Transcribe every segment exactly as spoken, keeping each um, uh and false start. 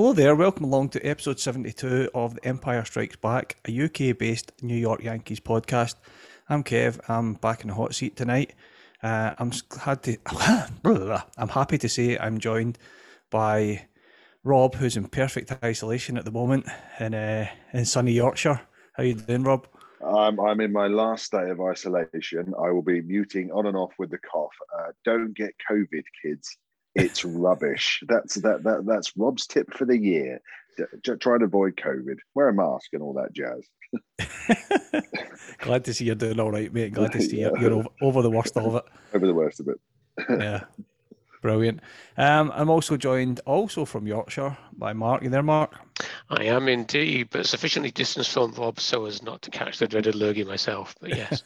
Hello there, welcome along to episode seventy-two of the Empire Strikes Back, a U K-based New York Yankees podcast. I'm Kev, I'm back in the hot seat tonight. Uh, I'm had to. I'm happy to say I'm joined by Rob, who's in perfect isolation at the moment in uh, in sunny Yorkshire. How you doing, Rob? I'm I'm in my last day of isolation. I will be muting on and off with the cough. Uh, don't get COVID, kids. It's rubbish. That's that that that's Rob's tip for the year. D- try to avoid COVID. Wear a mask and all that jazz. Glad to see you're doing all right, mate. Glad to see yeah. you're over, over the worst of it. Over the worst of it. Yeah, brilliant. Um, I'm also joined, also from Yorkshire, by Mark. You there, Mark? I am indeed, but sufficiently distanced from Rob so as not to catch the dreaded lurgy myself. But yes.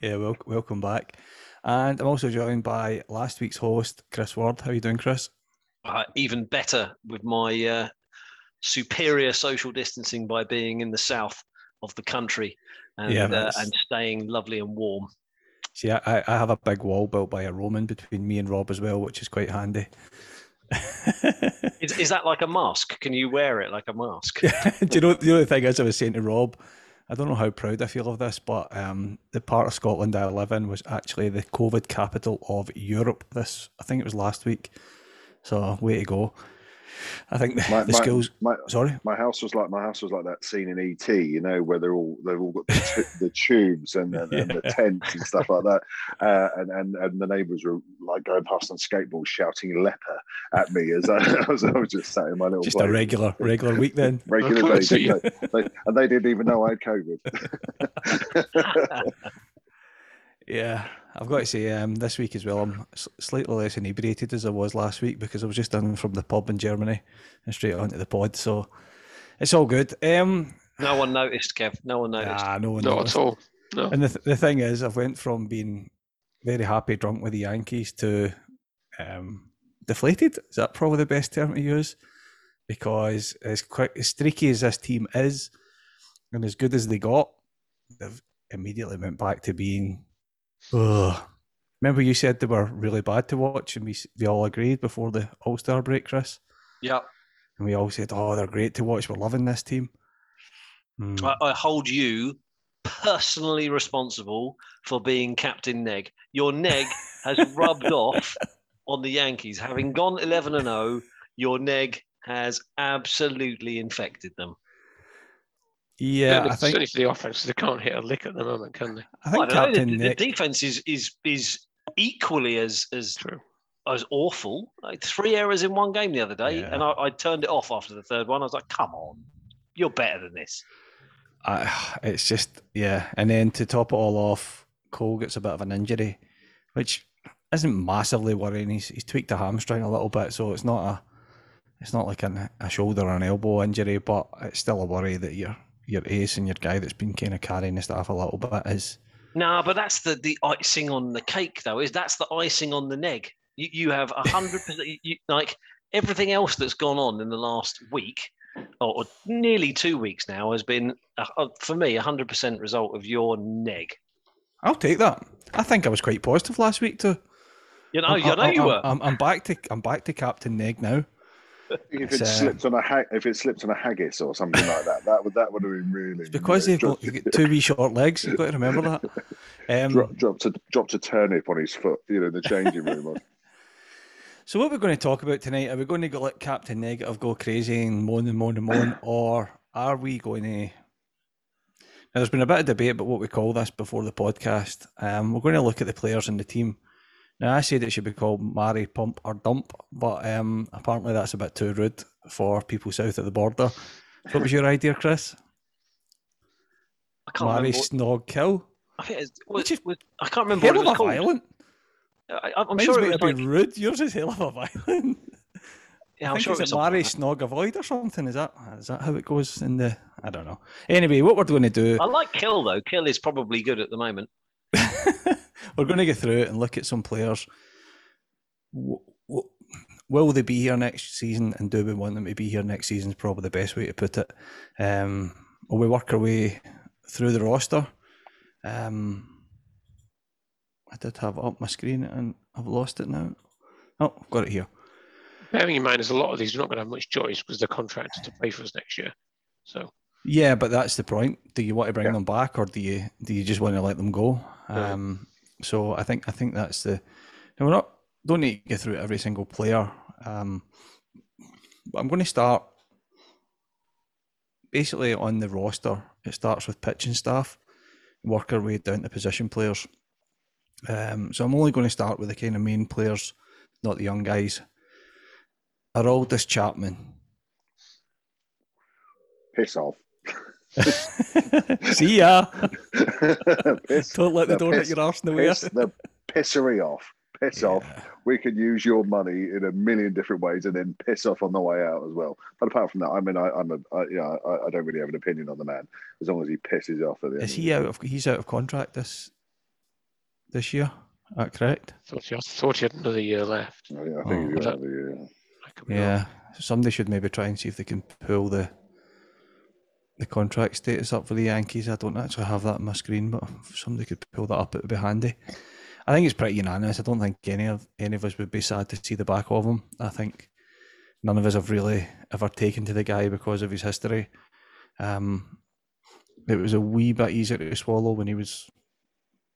yeah. Well, welcome back. And I'm also joined by last week's host, Chris Ward. How are you doing, Chris? Uh, even better with my uh, superior social distancing by being in the south of the country and yeah, uh, and staying lovely and warm. See, I, I have a big wall built by a Roman between me and Rob as well, which is quite handy. is, is that like a mask? Can you wear it like a mask? Do you know, the other thing is I was saying to Rob, I don't know how proud I feel of this, but um, the part of Scotland I live in was actually the COVID capital of Europe. This, I think it was last week. So way to go. I think the, my, the my, schools. My, sorry, my house was like my house was like that scene in E T, you know, where they're all they've all got the, t- the tubes and, and, and yeah. the tents and stuff like that, uh, and and and the neighbours were like going past on skateboards shouting "leper" at me as I, I, was, I was just sat in my little. Just place. a regular, regular week then. regular day, you know, they, and they didn't even know I had COVID. Yeah, I've got to say, um, this week as well, I'm slightly less inebriated as I was last week because I was just in from the pub in Germany and straight onto the pod, so it's all good. Um, no one noticed, Kev. No one noticed. Nah, no one Not noticed. at all. No. And the th- the thing is, I've went from being very happy drunk with the Yankees to um, deflated. Is that probably the best term to use? Because as quick, as streaky as this team is and as good as they got, they've immediately went back to being... Ugh. Remember you said they were really bad to watch and we we all agreed before the All-Star break, Chris? Yeah. And we all said, oh, they're great to watch. We're loving this team. Mm. I, I hold you personally responsible for being Captain Neg. Your neg has rubbed off on the Yankees. Having gone eleven and oh, your neg has absolutely infected them. Yeah, certainly, I think, certainly for the offense, they can't hit a lick at the moment, can they? I think I Captain know, the, Nick... the defense is is is equally as as True. as awful. Like three errors in one game the other day, yeah. and I, I turned it off after the third one. I was like, "Come on, you're better than this." Uh, it's just yeah, and then to top it all off, Cole gets a bit of an injury, which isn't massively worrying. He's he's tweaked a hamstring a little bit, so it's not a it's not like an, a shoulder or an elbow injury, but it's still a worry that you're. Your ace and your guy that's been kind of carrying the staff a little bit is. Nah, but that's the, the icing on the cake, though. Is that's the icing on the neg? You you have a hundred percent like everything else that's gone on in the last week or, or nearly two weeks now has been a, a, for me a hundred percent result of your neg. I'll take that. I think I was quite positive last week too. You know, I'm, you know I'm, you I'm, were. I'm, I'm back to I'm back to Captain Neg now. If it uh, slipped on a ha- if it slipped on a haggis or something like that, that would that would have been really. It's because they've got two wee short legs. You've got to remember that. Um, dropped dropped a, dropped a turnip on his foot. You know, the changing room. So what we're going to talk about tonight? Are we going to go let Captain Negative go crazy and moan and moan and moan, or are we going to? Now there's been a bit of debate about what we call this before the podcast. Um, we're going to look at the players in the team. Now, I said it should be called Marry, Pump or Dump, but um, apparently that's a bit too rude for people south of the border. What was your idea, Chris? I can't Marry, remember what... Snog, Kill? I, think it's, was, you... was, I can't remember hell what it was called. Hell of a Violent. I, I'm Mine's sure it was like... rude. Yours is Hell of a Violent. Yeah, I'm I think sure it's it Marry, like Snog, Avoid or something. Is that is that how it goes in the... I don't know. Anyway, what we're going to do... I like Kill, though. Kill is probably good at the moment. We're going to go through it and look at some players. Will they be here next season and do we want them to be here next season is probably the best way to put it. Um, will we work our way through the roster? Um, I did have up my screen and I've lost it now. Oh, I've got it here. Bearing in mind, there's a lot of these are not going to have much choice because they're contracted to play for us next year. So. Yeah, but that's the point. Do you want to bring yeah. them back, or do you do you just want to let them go? Yeah. Um, so I think I think that's the. We're not don't need to go through every single player. Um, but I'm going to start basically on the roster. It starts with pitching staff, work our way down to position players. Um, so I'm only going to start with the kind of main players, not the young guys. Aroldis Chapman. Piss off. See ya. Piss, don't let the, the door piss, hit your arse in the way. The pissery off. Piss yeah. off. We could use your money in a million different ways, and then piss off on the way out as well. But apart from that, I mean, I, I'm a, I, you know, I, I don't really have an opinion on the man as long as he pisses off at the end. Is he out of? He's out of contract this this year. Is that correct? I thought he had another year left. Oh, yeah, I think oh, he's got another year. Yeah, somebody should maybe try and see if they can pull the the contract status up for the Yankees. I don't actually have that on my screen, but if somebody could pull that up, it would be handy. I think it's pretty unanimous. I don't think any of any of us would be sad to see the back of him. I think none of us have really ever taken to the guy because of his history. Um, it was a wee bit easier to swallow when he was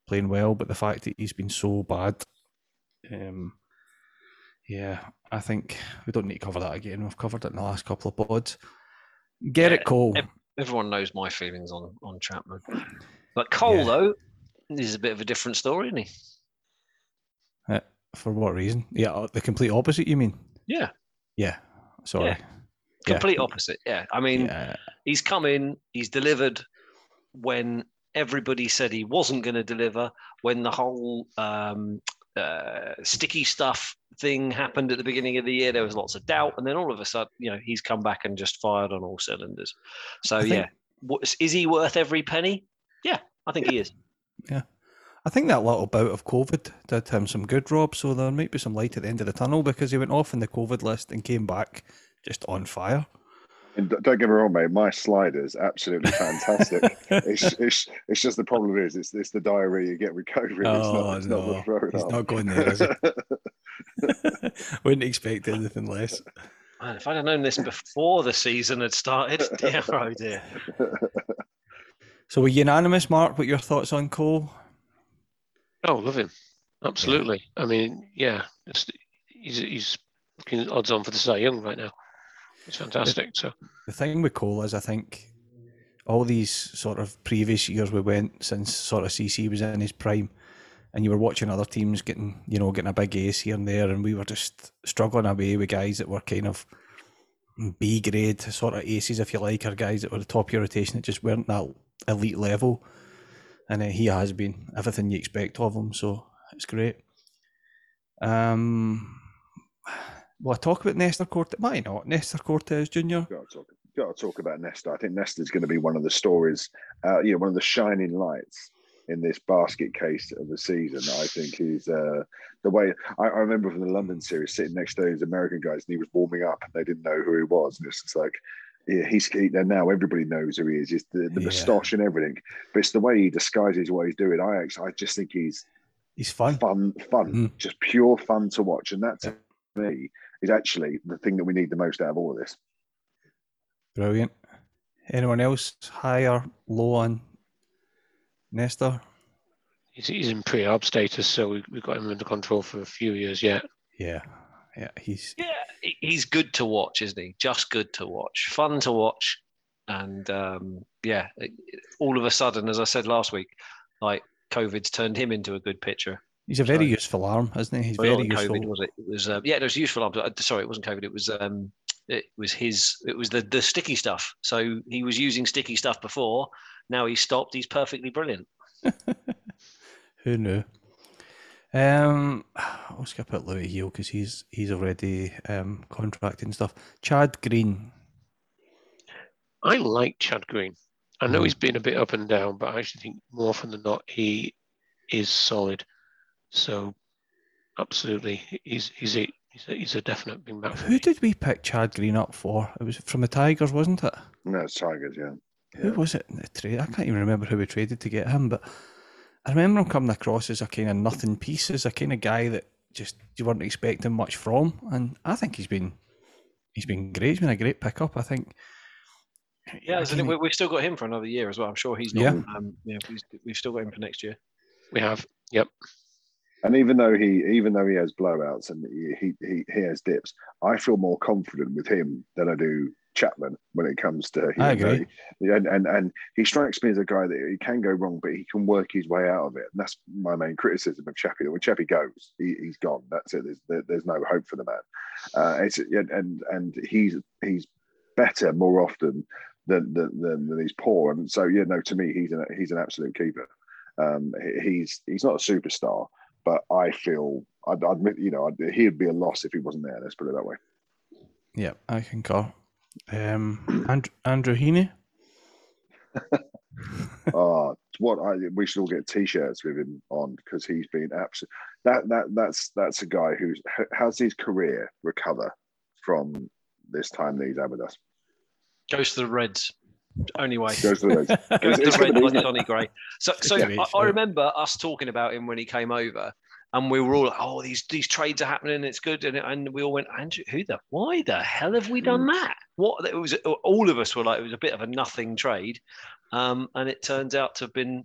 playing well, but the fact that he's been so bad, um, yeah, I think we don't need to cover that again. We've covered it in the last couple of pods. Gerrit yeah, Cole. Everyone knows my feelings on, on Chapman. But Cole, yeah. though, is a bit of a different story, isn't he? Uh, for what reason? Yeah, the complete opposite, you mean? Yeah. Yeah, sorry. Yeah. Complete yeah. opposite, yeah. I mean, yeah. he's come in, he's delivered when everybody said he wasn't going to deliver, when the whole... Um, Uh, sticky stuff thing happened at the beginning of the year. There was lots of doubt, and then all of a sudden, you know, he's come back and just fired on all cylinders. So think, yeah, what, is he worth every penny? Yeah, I think yeah. he is. Yeah, I think that little bout of COVID did him some good, Rob. So there might be some light at the end of the tunnel because he went off in the COVID list and came back just on fire. And don't get me wrong, mate. My slider's absolutely fantastic. it's, it's it's just the problem is it's it's the diarrhea you get with COVID. Oh, it's not, no. it's not, He's up. not going there, is it? Wouldn't expect anything less. Man, if I'd have known this before the season had started, dear oh dear. So we're unanimous, Mark. What your thoughts on Cole? Oh, love him. Absolutely. Yeah. I mean, yeah, it's, he's he's looking odds on for the Cy Young right now. It's fantastic. The, so the thing with Cole is, I think all these sort of previous years we went since sort of C C was in his prime, and you were watching other teams getting, you know, getting a big ace here and there, and we were just struggling away with guys that were kind of B grade sort of aces, if you like, or guys that were the top of your rotation that just weren't that elite level. And then he has been everything you expect of him, so it's great. Um. Will I talk about Nestor Cortez? Why not? Nestor Cortez Junior Got to talk, got to talk about Nestor. I think Nestor's going to be one of the stories, uh, you know, one of the shining lights in this basket case of the season. I think he's uh, the way I, I remember from the London series sitting next to those American guys, and he was warming up and they didn't know who he was. And it's just like, yeah, he's and now everybody knows who he is. It's the, the yeah. moustache and everything. But it's the way he disguises what he's doing. I actually, I just think he's he's fun, fun, fun, mm. just pure fun to watch. And that's yeah. me is actually the thing that we need the most out of all of this. Brilliant. Anyone else high or low on Nestor? He's, he's in pre-arb status, so we, we've got him under control for a few years yet. Yeah, yeah, he's yeah, he's good to watch, isn't he? Just good to watch, fun to watch, and um, yeah, all of a sudden, as I said last week, like COVID's turned him into a good pitcher. He's a very sorry. useful arm, isn't he? He's well, very useful. COVID, was it? It was, uh, yeah, it was a useful arm. Sorry, it wasn't COVID. It was, um, it was his. It was the the sticky stuff. So he was using sticky stuff before. Now he stopped. He's perfectly brilliant. Who knew? Um, I'll skip out LeMahieu because he's he's already um, contracted and stuff. Chad Green. I like Chad Green. I know mm. he's been a bit up and down, but I actually think more often than not he is solid. So, absolutely, he's he's a he's a, he's a definite big man. Who did we pick Chad Green up for? It was from the Tigers, wasn't it? No, it's Tigers, yeah. Who yeah. was it in the trade? I can't even remember who we traded to get him, but I remember him coming across as a kind of nothing piece, as a kind of guy that just you weren't expecting much from. And I think he's been he's been great. He's been a great pickup, I think. Yeah, I mean, we've still got him for another year as well. I'm sure he's not. Yeah. Um, yeah, we've still got him for next year. We have. Yep. And even though he, even though he has blowouts and he he he has dips, I feel more confident with him than I do Chapman when it comes to. I agree. And, and and he strikes me as a guy that he can go wrong, but he can work his way out of it. And that's my main criticism of Chappie. That when Chappie goes, he, he's gone. That's it. There's there, there's no hope for the man. Uh, it's and and and he's he's better more often than than, than, than he's poor. And so yeah, no, to me he's an he's an absolute keeper. Um, he's he's not a superstar, but I feel I'd admit you know I'd, he'd be a loss if he wasn't there. Let's put it that way. Yeah, I concur. Um, Andrew, Andrew Heaney. oh, what I we should all get T-shirts with him on because he's been absolute. That that that's that's a guy who's has his career recover from this time that he's had with us. Goes to the Reds. Only way. Goes to the Reds. Goes to the Reds like Donny Gray. So so I, I remember us talking about him when he came over. And we were all like, "Oh, these these trades are happening. It's good." And and we all went, "Andrew, who the? Why the hell have we done that?" What it was, all of us were like, it was a bit of a nothing trade, um, and it turns out to have been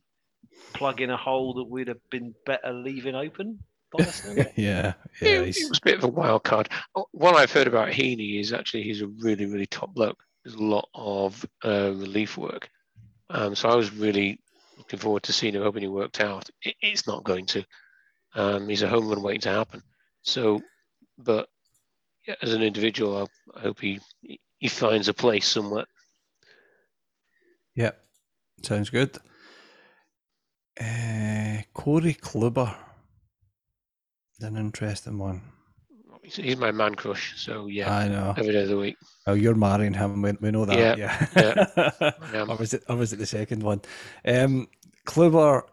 plugging a hole that we'd have been better leaving open. By yeah, yeah, it, it was a bit of a wild card. What I've heard about Heaney is actually he's a really really top bloke. There's a lot of uh, relief work, um, so I was really looking forward to seeing him. Hoping he worked out. It, it's not going to. Um, he's a home run waiting to happen. So, but yeah, as an individual, I, I hope he he finds a place somewhere. Yeah, sounds good. Uh, Corey Kluber, an interesting one. He's, he's my man crush. So yeah, I know every day of the week. Oh, you're marrying him. We, we know that. Yeah, yeah. yeah. yeah. Or was it? Or was it the second one? Um, Kluber.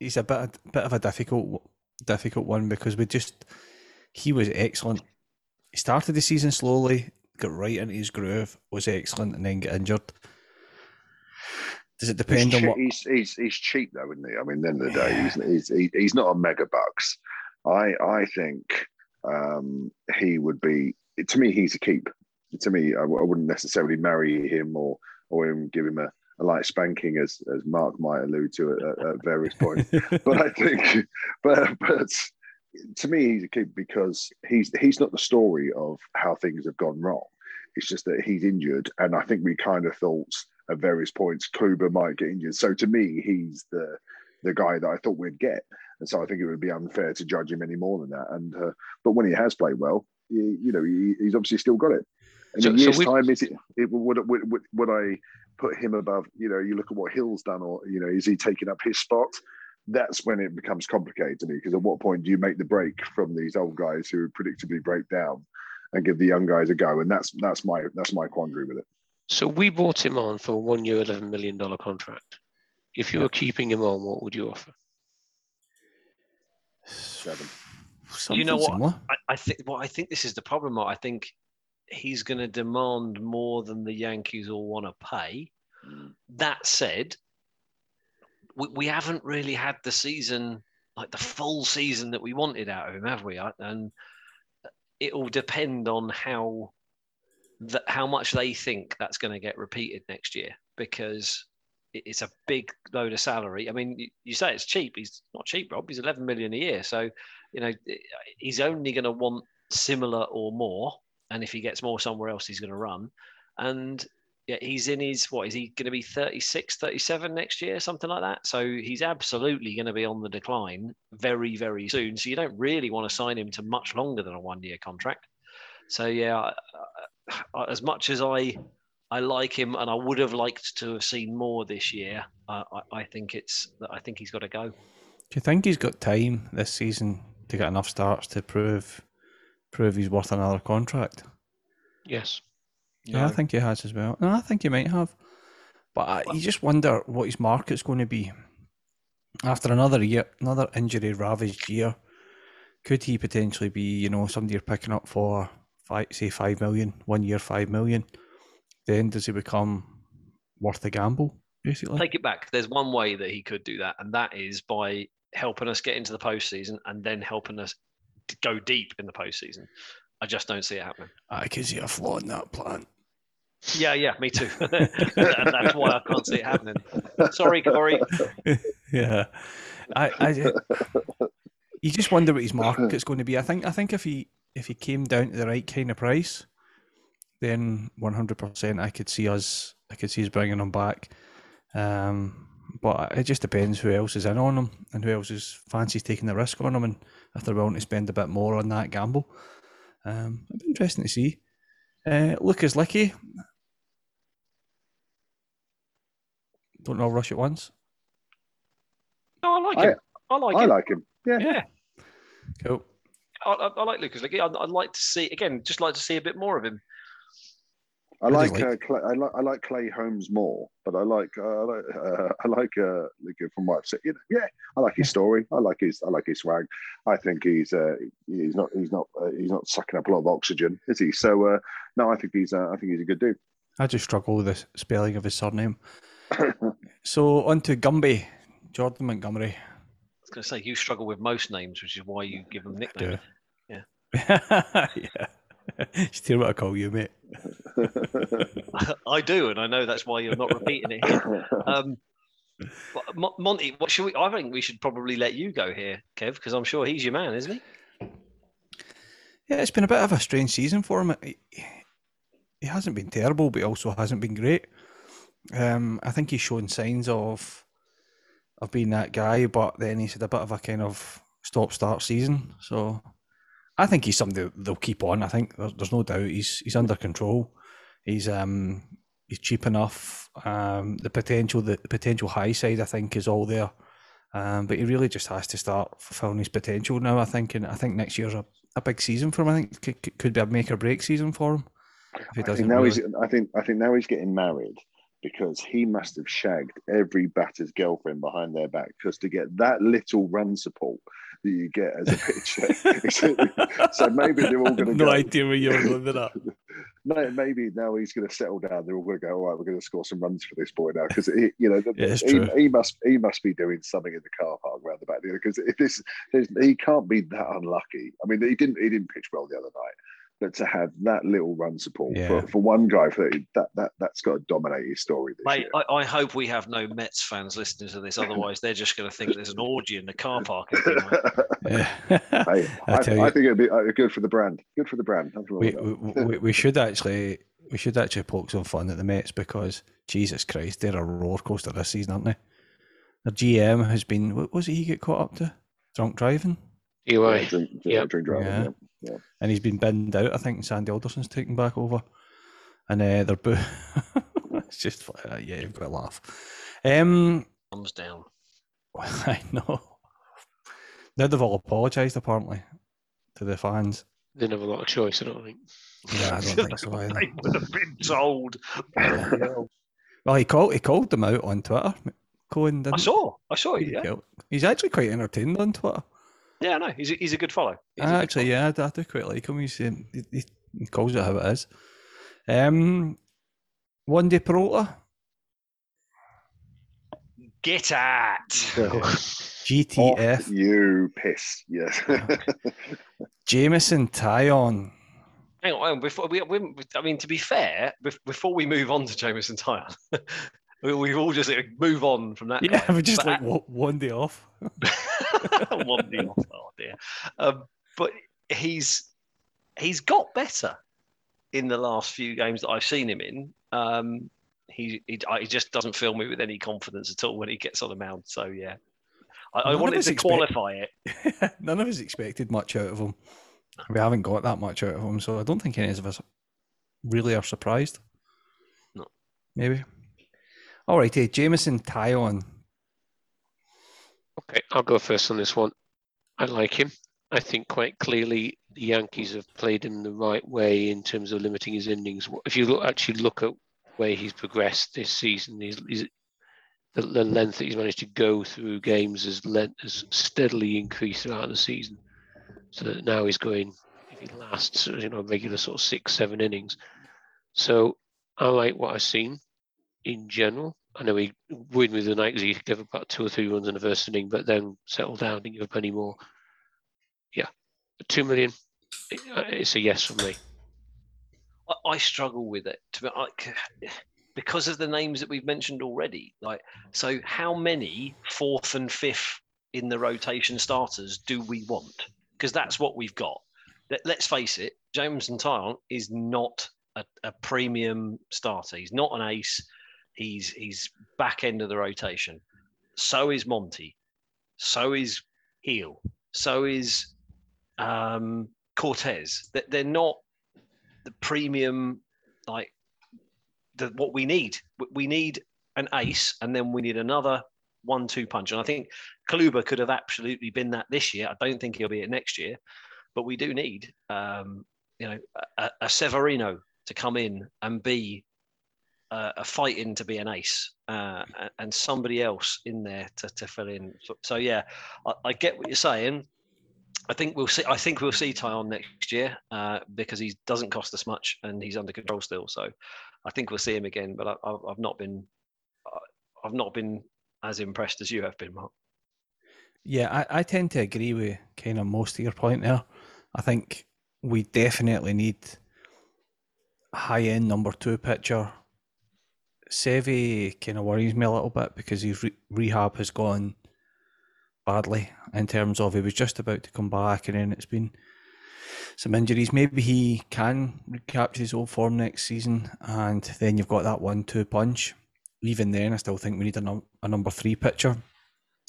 He's a bit, a bit of a difficult, difficult one because we just, he was excellent. He started the season slowly, got right into his groove, was excellent, and then got injured. Does it depend he's on che- what? He's, he's, he's cheap though, isn't he? I mean, at the end of the day, he's, he's, he's not a mega bucks. I, I think um, he would be, to me, he's a keep. To me, I, I wouldn't necessarily marry him or, or even give him a, I like spanking, as as Mark might allude to at, at various points, but I think, but but to me, he's a kid because he's he's not the story of how things have gone wrong. It's just that he's injured, and I think we kind of thought at various points Kluber might get injured. So to me, he's the the guy that I thought we'd get, and so I think it would be unfair to judge him any more than that. And uh, but when he has played well, he, you know, he, he's obviously still got it. And so, in years' so we... time, is it, it would, would would would I? Put him above, you know, you look at what Hill's done, or, you know, is he taking up his spot? That's when it becomes complicated to me, because at what point do you make the break from these old guys who predictably break down and give the young guys a go? And that's that's my that's my quandary with it. So we bought him on for a one-year, eleven million dollars contract. If you were keeping him on, what would you offer? Seven. Something you know what? I, I think. Well, I think this is the problem. I think. He's going to demand more than the Yankees all want to pay. That said, we, we haven't really had the season, like the full season that we wanted out of him, have we? And it'll depend on how the, how much they think that's going to get repeated next year, because it's a big load of salary. I mean, you, you say it's cheap. He's not cheap, Rob. He's eleven million dollars a year. So, you know, he's only going to want similar or more. And if he gets more somewhere else, he's going to run. And yeah, he's in his, what, is he going to be thirty-six, thirty-seven next year, something like that? So he's absolutely going to be on the decline very, very soon. So you don't really want to sign him to much longer than a one-year contract. So yeah, as much as I I like him and I would have liked to have seen more this year, I, I think it's I think he's got to go. Do you think he's got time this season to get enough starts to prove... prove he's worth another contract? Yes. Yeah, no. I think he has as well. No, I think he might have. But I, you just wonder what his market's going to be. After another year, another injury-ravaged year, could he potentially be, you know, somebody you're picking up for, five, say, five million dollars, one year, five million dollars? Then does he become worth the gamble, basically? Take it back. There's one way that he could do that, and that is by helping us get into the postseason and then helping us go deep in the postseason. I just don't see it happening. Because uh, you're flawed in that plan. Yeah, yeah, me too. That's why I can't see it happening. Sorry, Corey. Yeah. I, I, you just wonder what his market's going to be. I think I think if he if he came down to the right kind of price, then one hundred percent I could see us, I could see us bringing him back. Um, but it just depends who else is in on him and who else is fancies taking the risk on him, and if they're willing to spend a bit more on that gamble. Um, it'd be interesting to see. Uh, Lucas Licky. Don't all rush at once. No, I like I, him. I like I him. I like him. Yeah. Yeah. Cool. I, I, I like Lucas Licky. I'd, I'd like to see, again, just like to see a bit more of him. I like, like. Uh, Clay, I like I like Clay Holmes more, but I like uh, I like uh, I like uh, Licky from White. So, you know, yeah, I like his story. I like his I like his swag. I think he's uh, he's not he's not uh, he's not sucking up a lot of oxygen, is he? So uh, no, I think he's uh, I think he's a good dude. I just struggle with the spelling of his surname. So on to Gumby, Jordan Montgomery. I was going to say you struggle with most names, which is why you give them nicknames. Yeah. Yeah. Still what I call you, mate. I do, and I know that's why you're not repeating it here. Um, Monty, what should we? I think we should probably let you go here, Kev, because I'm sure he's your man, isn't he? Yeah, it's been a bit of a strange season for him. He, he hasn't been terrible, but he also hasn't been great. Um, I think he's shown signs of of being that guy, but then he's had a bit of a kind of stop-start season, so. I think he's somebody they'll keep on. I think there's no doubt he's he's under control. He's um he's cheap enough. Um, the potential the, the potential high side I think is all there. Um, but he really just has to start fulfilling his potential now. I think and I think next year's a, a big season for him. I think could, could be a make or break season for him. If he doesn't I think now really... he's I think I think now he's getting married, because he must have shagged every batter's girlfriend behind their back just to get that little run support that you get as a pitcher. So maybe they're all going to no go... idea where you're going with that. No, maybe now he's going to settle down. They're all going to go, all right, we're going to score some runs for this boy now, because you know yeah, he, he must he must be doing something in the car park round the back, because if this he can't be that unlucky. I mean, he didn't he didn't pitch well the other night. But to have that little run support yeah. for, for one guy, for that that that's got to dominate his story. This Mate, year. I, I hope we have no Mets fans listening to this. Otherwise, they're just going to think there's an orgy in the car park. Yeah. Hey, I, I, I think it'd be good for the brand. Good for the brand. We, we, we should actually we should actually poke some fun at the Mets, because Jesus Christ, they're a roller coaster this season, aren't they? Their G M has been. What was it he got caught up to? Drunk driving. Anyway, yeah, drink, drink, yep. drink driving, yeah. Yeah. Yeah. And he's been binned out, I think, and Sandy Alderson's taken back over. And uh, they're boo. It's just, uh, yeah, you've got to laugh. Um, Thumbs down. I know. Now they've all apologised, apparently, to the fans. They didn't have a lot of choice, I don't think. Yeah, I don't think so either. They would have been told. Well, he called, he called them out on Twitter. Cohen didn't. I saw, I saw it, yeah. He's actually quite entertained on Twitter. Yeah, no, he's a, he's a good follow. He's Actually, good follow. Yeah, I do quite like him. He's, he, he calls it how it is. Um, one day Peralta. Get at. G T F. Oh, you piss, yes. Jameson Taillon. Hang on, hang on before we, we, I mean, to be fair, before we move on to Jameson Taillon, we all just like, move on from that. Yeah, we're just but, like one day off. One day off, oh dear. Um, but he's he's got better in the last few games that I've seen him in. Um, he he, I, he just doesn't fill me with any confidence at all when he gets on the mound. So yeah, I, I wanted to expect- qualify it. None of us expected much out of him. We haven't got that much out of him, so I don't think any of us really are surprised. No, maybe. All right, hey, Jameson Taillon. Okay, I'll go first on this one. I like him. I think quite clearly the Yankees have played him the right way in terms of limiting his innings. If you look, actually look at where he's progressed this season, he's, he's, the, the length that he's managed to go through games has, led, has steadily increased throughout the season. So that now he's going, if he lasts, you know, regular sort of six, seven innings. So I like what I've seen. In general, I know he win with the Yankees, he gave up about two or three runs in the first inning, but then settled down, didn't give up any more. Yeah, two million. It's a yes for me. I, I struggle with it to be, I, because of the names that we've mentioned already. Like, so how many fourth and fifth in the rotation starters do we want? Because that's what we've got. Let, let's face it, Jameson Taillon is not a, a premium starter. He's not an ace. He's he's back end of the rotation. So is Monty. So is Heel. So is um, Cortez. They're not the premium, like the, what we need. We need an ace, and then we need another one two punch. And I think Kluber could have absolutely been that this year. I don't think he'll be it next year, but we do need um, you know a, a Severino to come in and be Uh, a fight in to be an ace, uh, and somebody else in there to, to fill in. So, so yeah, I, I get what you're saying. I think we'll see. I think we'll see Taillon next year uh, because he doesn't cost us much and he's under control still. So I think we'll see him again. But I, I've not been, I've not been as impressed as you have been, Mark. Yeah, I, I tend to agree with kind of most of your point there. I think we definitely need a high-end number two pitcher. Seve kind of worries me a little bit because his re- rehab has gone badly in terms of he was just about to come back and then it's been some injuries. Maybe he can recapture his old form next season, and then you've got that one two punch. Even then, I still think we need a, num- a number three pitcher.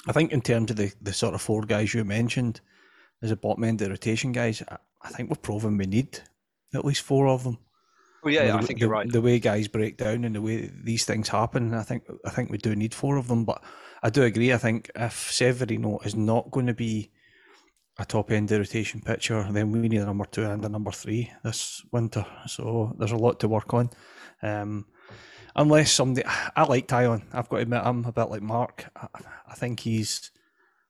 I think in terms of the, the sort of four guys you mentioned as a bottom end of the rotation guys, I, I think we've proven we need at least four of them. Well, yeah, the, I think the, you're right. The way guys break down and the way these things happen, I think I think we do need four of them. But I do agree. I think if Severino is not going to be a top end of rotation pitcher, then we need a number two and a number three this winter. So there's a lot to work on. Um, unless somebody, I like Taillon. I've got to admit, I'm a bit like Mark. I, I think he's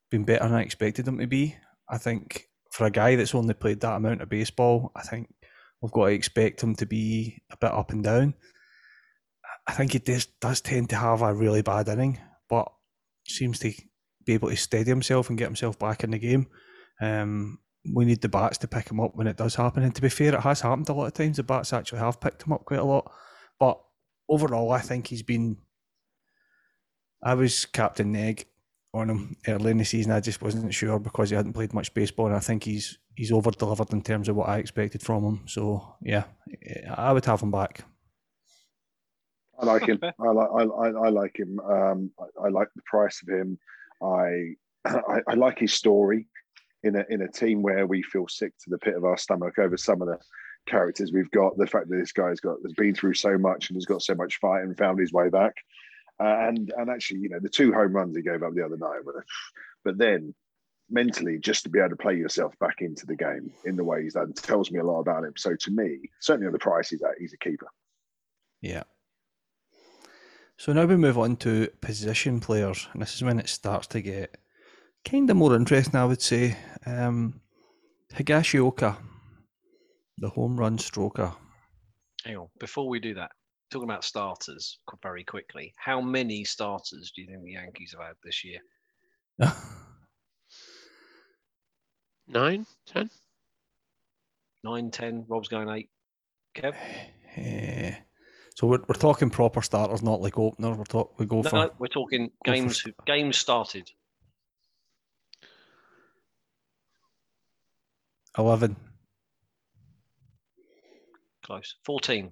been better than I expected him to be. I think for a guy that's only played that amount of baseball, I think we've got to expect him to be a bit up and down. I think he does, does tend to have a really bad inning, but seems to be able to steady himself and get himself back in the game. Um, we need the bats to pick him up when it does happen. And to be fair, it has happened a lot of times. The bats actually have picked him up quite a lot. But overall, I think he's been... I was Captain Neg on him early in the season. I just wasn't sure because he hadn't played much baseball, and I think he's he's over delivered in terms of what I expected from him. So yeah, I would have him back. I like him. I like I, I like him. Um, I, I like the price of him. I, I I like his story. In a in a team where we feel sick to the pit of our stomach over some of the characters we've got, the fact that this guy's got has been through so much and has got so much fight and found his way back. Uh, and and actually, you know, the two home runs he gave up the other night, but, but then mentally, just to be able to play yourself back into the game in the way he's done tells me a lot about him. So to me, certainly on the price, he's a, he's a keeper. Yeah. So now we move on to position players, and this is when it starts to get kind of more interesting, I would say. Um, Higashioka, the home run stroker. Hang on, before we do that, talking about starters very quickly, how many starters do you think the Yankees have had this year? Nine, ten? Nine, ten. Rob's going eight. Kev? Yeah. So we're we're talking proper starters, not like openers. We're talk we go no, for no, we're talking games for... games started. Eleven. Close. Fourteen.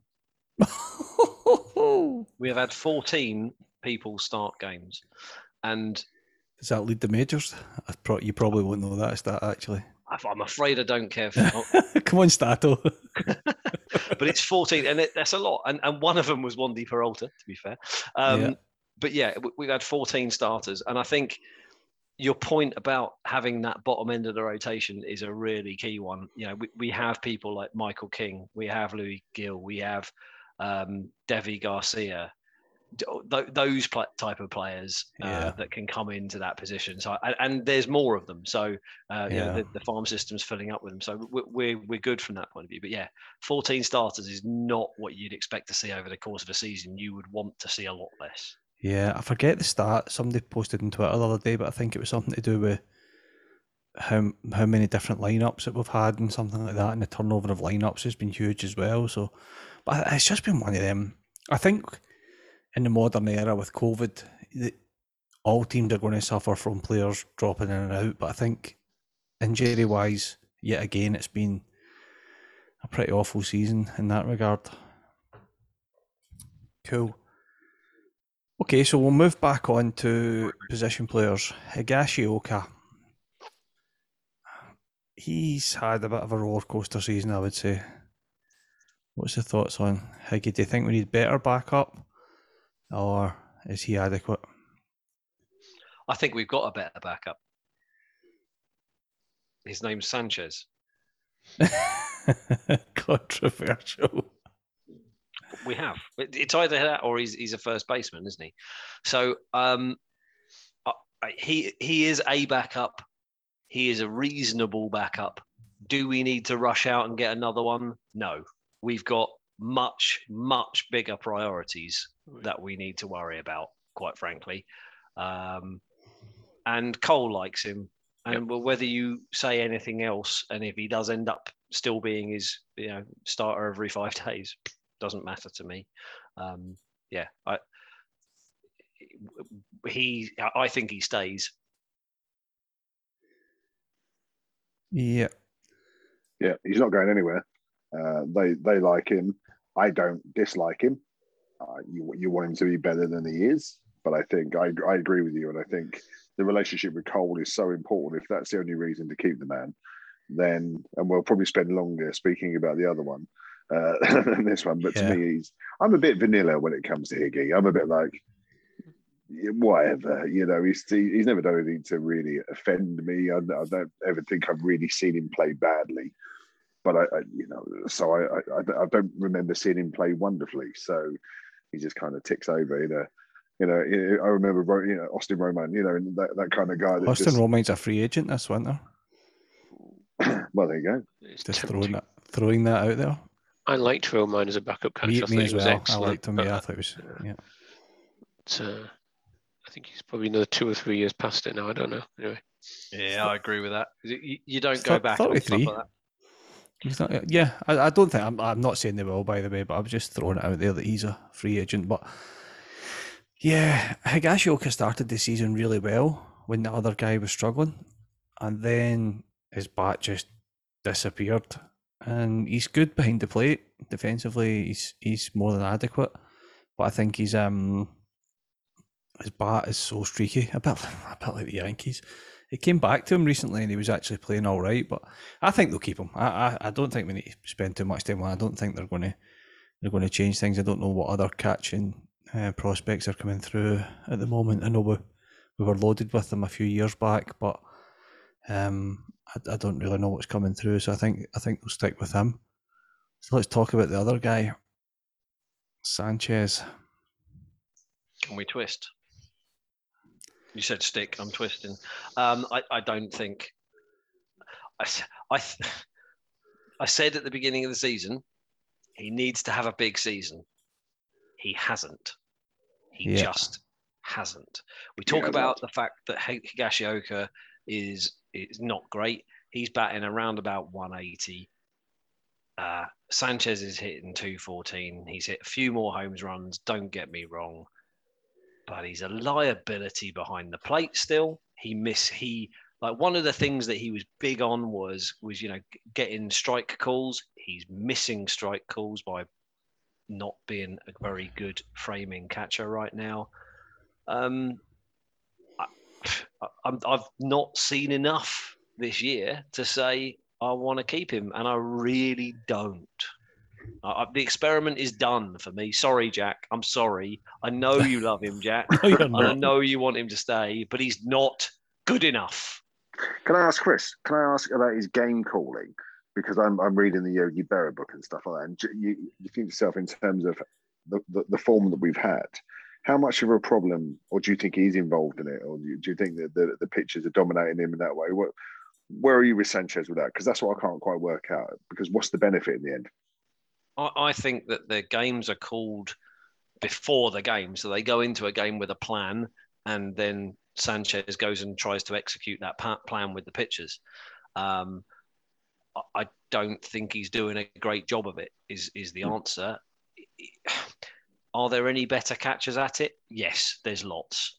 We have had fourteen people start games. And does that lead the majors? I pro- you probably won't know that stat, actually. I'm afraid I don't care. Come on, Stato. But it's fourteen, and it, that's a lot. And and one of them was Wandy Peralta, to be fair. Um, yeah. But yeah, we've had fourteen starters. And I think your point about having that bottom end of the rotation is a really key one. You know, we, we have people like Michael King. We have Louis Gill. We have... Um, Devi Garcia, th- those pl- type of players uh, yeah. that can come into that position. So, and, and there's more of them. So, uh, yeah. you know, the, the farm system's filling up with them. So, we're, we're we're good from that point of view. But yeah, fourteen starters is not what you'd expect to see over the course of a season. You would want to see a lot less. Yeah, I forget the stat. Somebody posted on Twitter the other day, but I think it was something to do with how how many different lineups that we've had and something like that, and the turnover of lineups has been huge as well. So, but it's just been one of them. I think in the modern era with COVID, the, all teams are going to suffer from players dropping in and out. But I think injury-wise, yet again, it's been a pretty awful season in that regard. Cool. Okay, so we'll move back on to position players. Higashioka. He's had a bit of a roller coaster season, I would say. What's the thoughts on Higgy? Do you think we need better backup, or is he adequate? I think we've got a better backup. His name's Sanchez. Controversial. We have. It's either that or he's he's a first baseman, isn't he? So um, he he is a backup. He is a reasonable backup. Do we need to rush out and get another one? No. We've got much, much bigger priorities that we need to worry about, quite frankly. Um, and Cole likes him. And yep. Whether you say anything else, and if he does end up still being his you know, starter every five days, doesn't matter to me. Um, yeah, I, he. I think he stays. Yeah, yeah. He's not going anywhere. Uh, they they like him. I don't dislike him. Uh, you you want him to be better than he is, but I think I I agree with you, and I think the relationship with Cole is so important. If that's the only reason to keep the man, then and we'll probably spend longer speaking about the other one. Uh, than this one, but yeah. To me, he's, I'm a bit vanilla when it comes to Higgy. I'm a bit like, whatever, you know. He's he's never done anything to really offend me. I, I don't ever think I've really seen him play badly, but I, I you know, so I, I I don't remember seeing him play wonderfully. So he just kind of ticks over, you know. You know, I remember you know Austin Romine, you know, and that, that kind of guy. That Austin just... Romine's a free agent this winter. Well, there you go. It's just throwing that, throwing that out there. I liked Romine as a backup catcher. Me, I me as well. I liked him. Yeah, I thought it was. Yeah. But, uh, I think he's probably another two or three years past it now. I don't know. Anyway. Yeah, I agree with that. You, you don't it's go th- back. Thirty-three. Like he's not, yeah, I, I don't think I'm. I'm not saying they will, by the way, but I'm just throwing it out there that he's a free agent. But yeah, Higashioka started the season really well when the other guy was struggling, and then his bat just disappeared. And he's good behind the plate. Defensively, he's he's more than adequate. But I think he's um his bat is so streaky. A bit, a bit like the Yankees. It came back to him recently, and he was actually playing all right. But I think they'll keep him. I I, I don't think we need to spend too much time on. I don't think they're going to they're going to change things. I don't know what other catching uh, prospects are coming through at the moment. I know we we were loaded with them a few years back, but. Um, I, I don't really know what's coming through, so I think I think we'll stick with him. So let's talk about the other guy, Sanchez. Can we twist? You said stick. I'm twisting. Um, I I don't think. I I I said at the beginning of the season, he needs to have a big season. He hasn't. He yeah. just hasn't. We talk yeah, about the fact that Higashioka is. It's not great. He's batting around about one eighty. Uh, Sanchez is hitting two fourteen. He's hit a few more home runs, don't get me wrong. But he's a liability behind the plate still. He miss he like one of the things that he was big on was was you know getting strike calls. He's missing strike calls by not being a very good framing catcher right now. Um I've not seen enough this year to say I want to keep him, and I really don't. I, the experiment is done for me. Sorry, Jack. I'm sorry. I know you love him, Jack. No, you're not. And I know you want him to stay, but he's not good enough. Can I ask Chris? Can I ask about his game calling? Because I'm I'm reading the Yogi Berra book and stuff like that. And you, you think to yourself in terms of the, the, the form that we've had. How much of a problem, or do you think he's involved in it, or do you, do you think that the, the pitchers are dominating him in that way? What, where are you with Sanchez with that? Because that's what I can't quite work out. Because what's the benefit in the end? I, I think that the games are called before the game. So they go into a game with a plan, and then Sanchez goes and tries to execute that plan with the pitchers. Um, I don't think he's doing a great job of it, is, is the answer. Are there any better catchers at it? Yes, there's lots.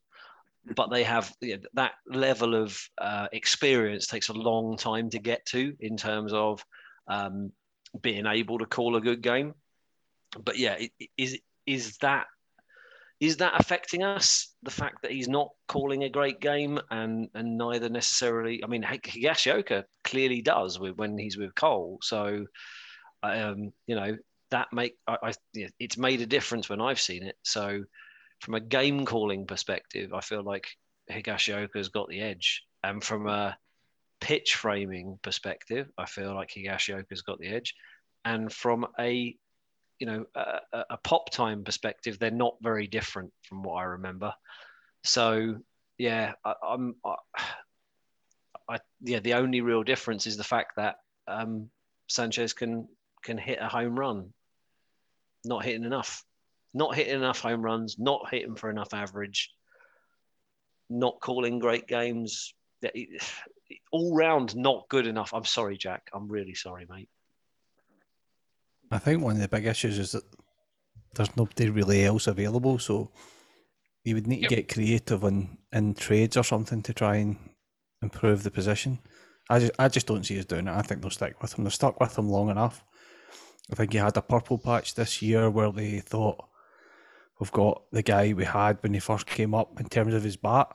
But they have, you know, that level of uh, experience takes a long time to get to in terms of um, being able to call a good game. But yeah, is is that is that affecting us? The fact that he's not calling a great game, and and neither necessarily. I mean, Higashioka clearly does with, when he's with Cole. So um, you know that make I, I, it's made a difference when I've seen it. So. From a game calling perspective, I feel like Higashioka's got the edge. And from a pitch framing perspective, I feel like Higashioka's got the edge. And from a, you know, a, a pop time perspective, they're not very different from what I remember. So yeah, I, I'm, I, I yeah, the only real difference is the fact that um, Sanchez can can hit a home run, not hitting enough. Not hitting enough home runs, not hitting for enough average, not calling great games. All round, not good enough. I'm sorry, Jack. I'm really sorry, mate. I think one of the big issues is that there's nobody really else available. So you would need yep. to get creative in, in trades or something to try and improve the position. I just, I just don't see us doing it. I think they'll stick with him. They've stuck with him long enough. I think he had a purple patch this year where they thought, we've got the guy we had when he first came up in terms of his bat.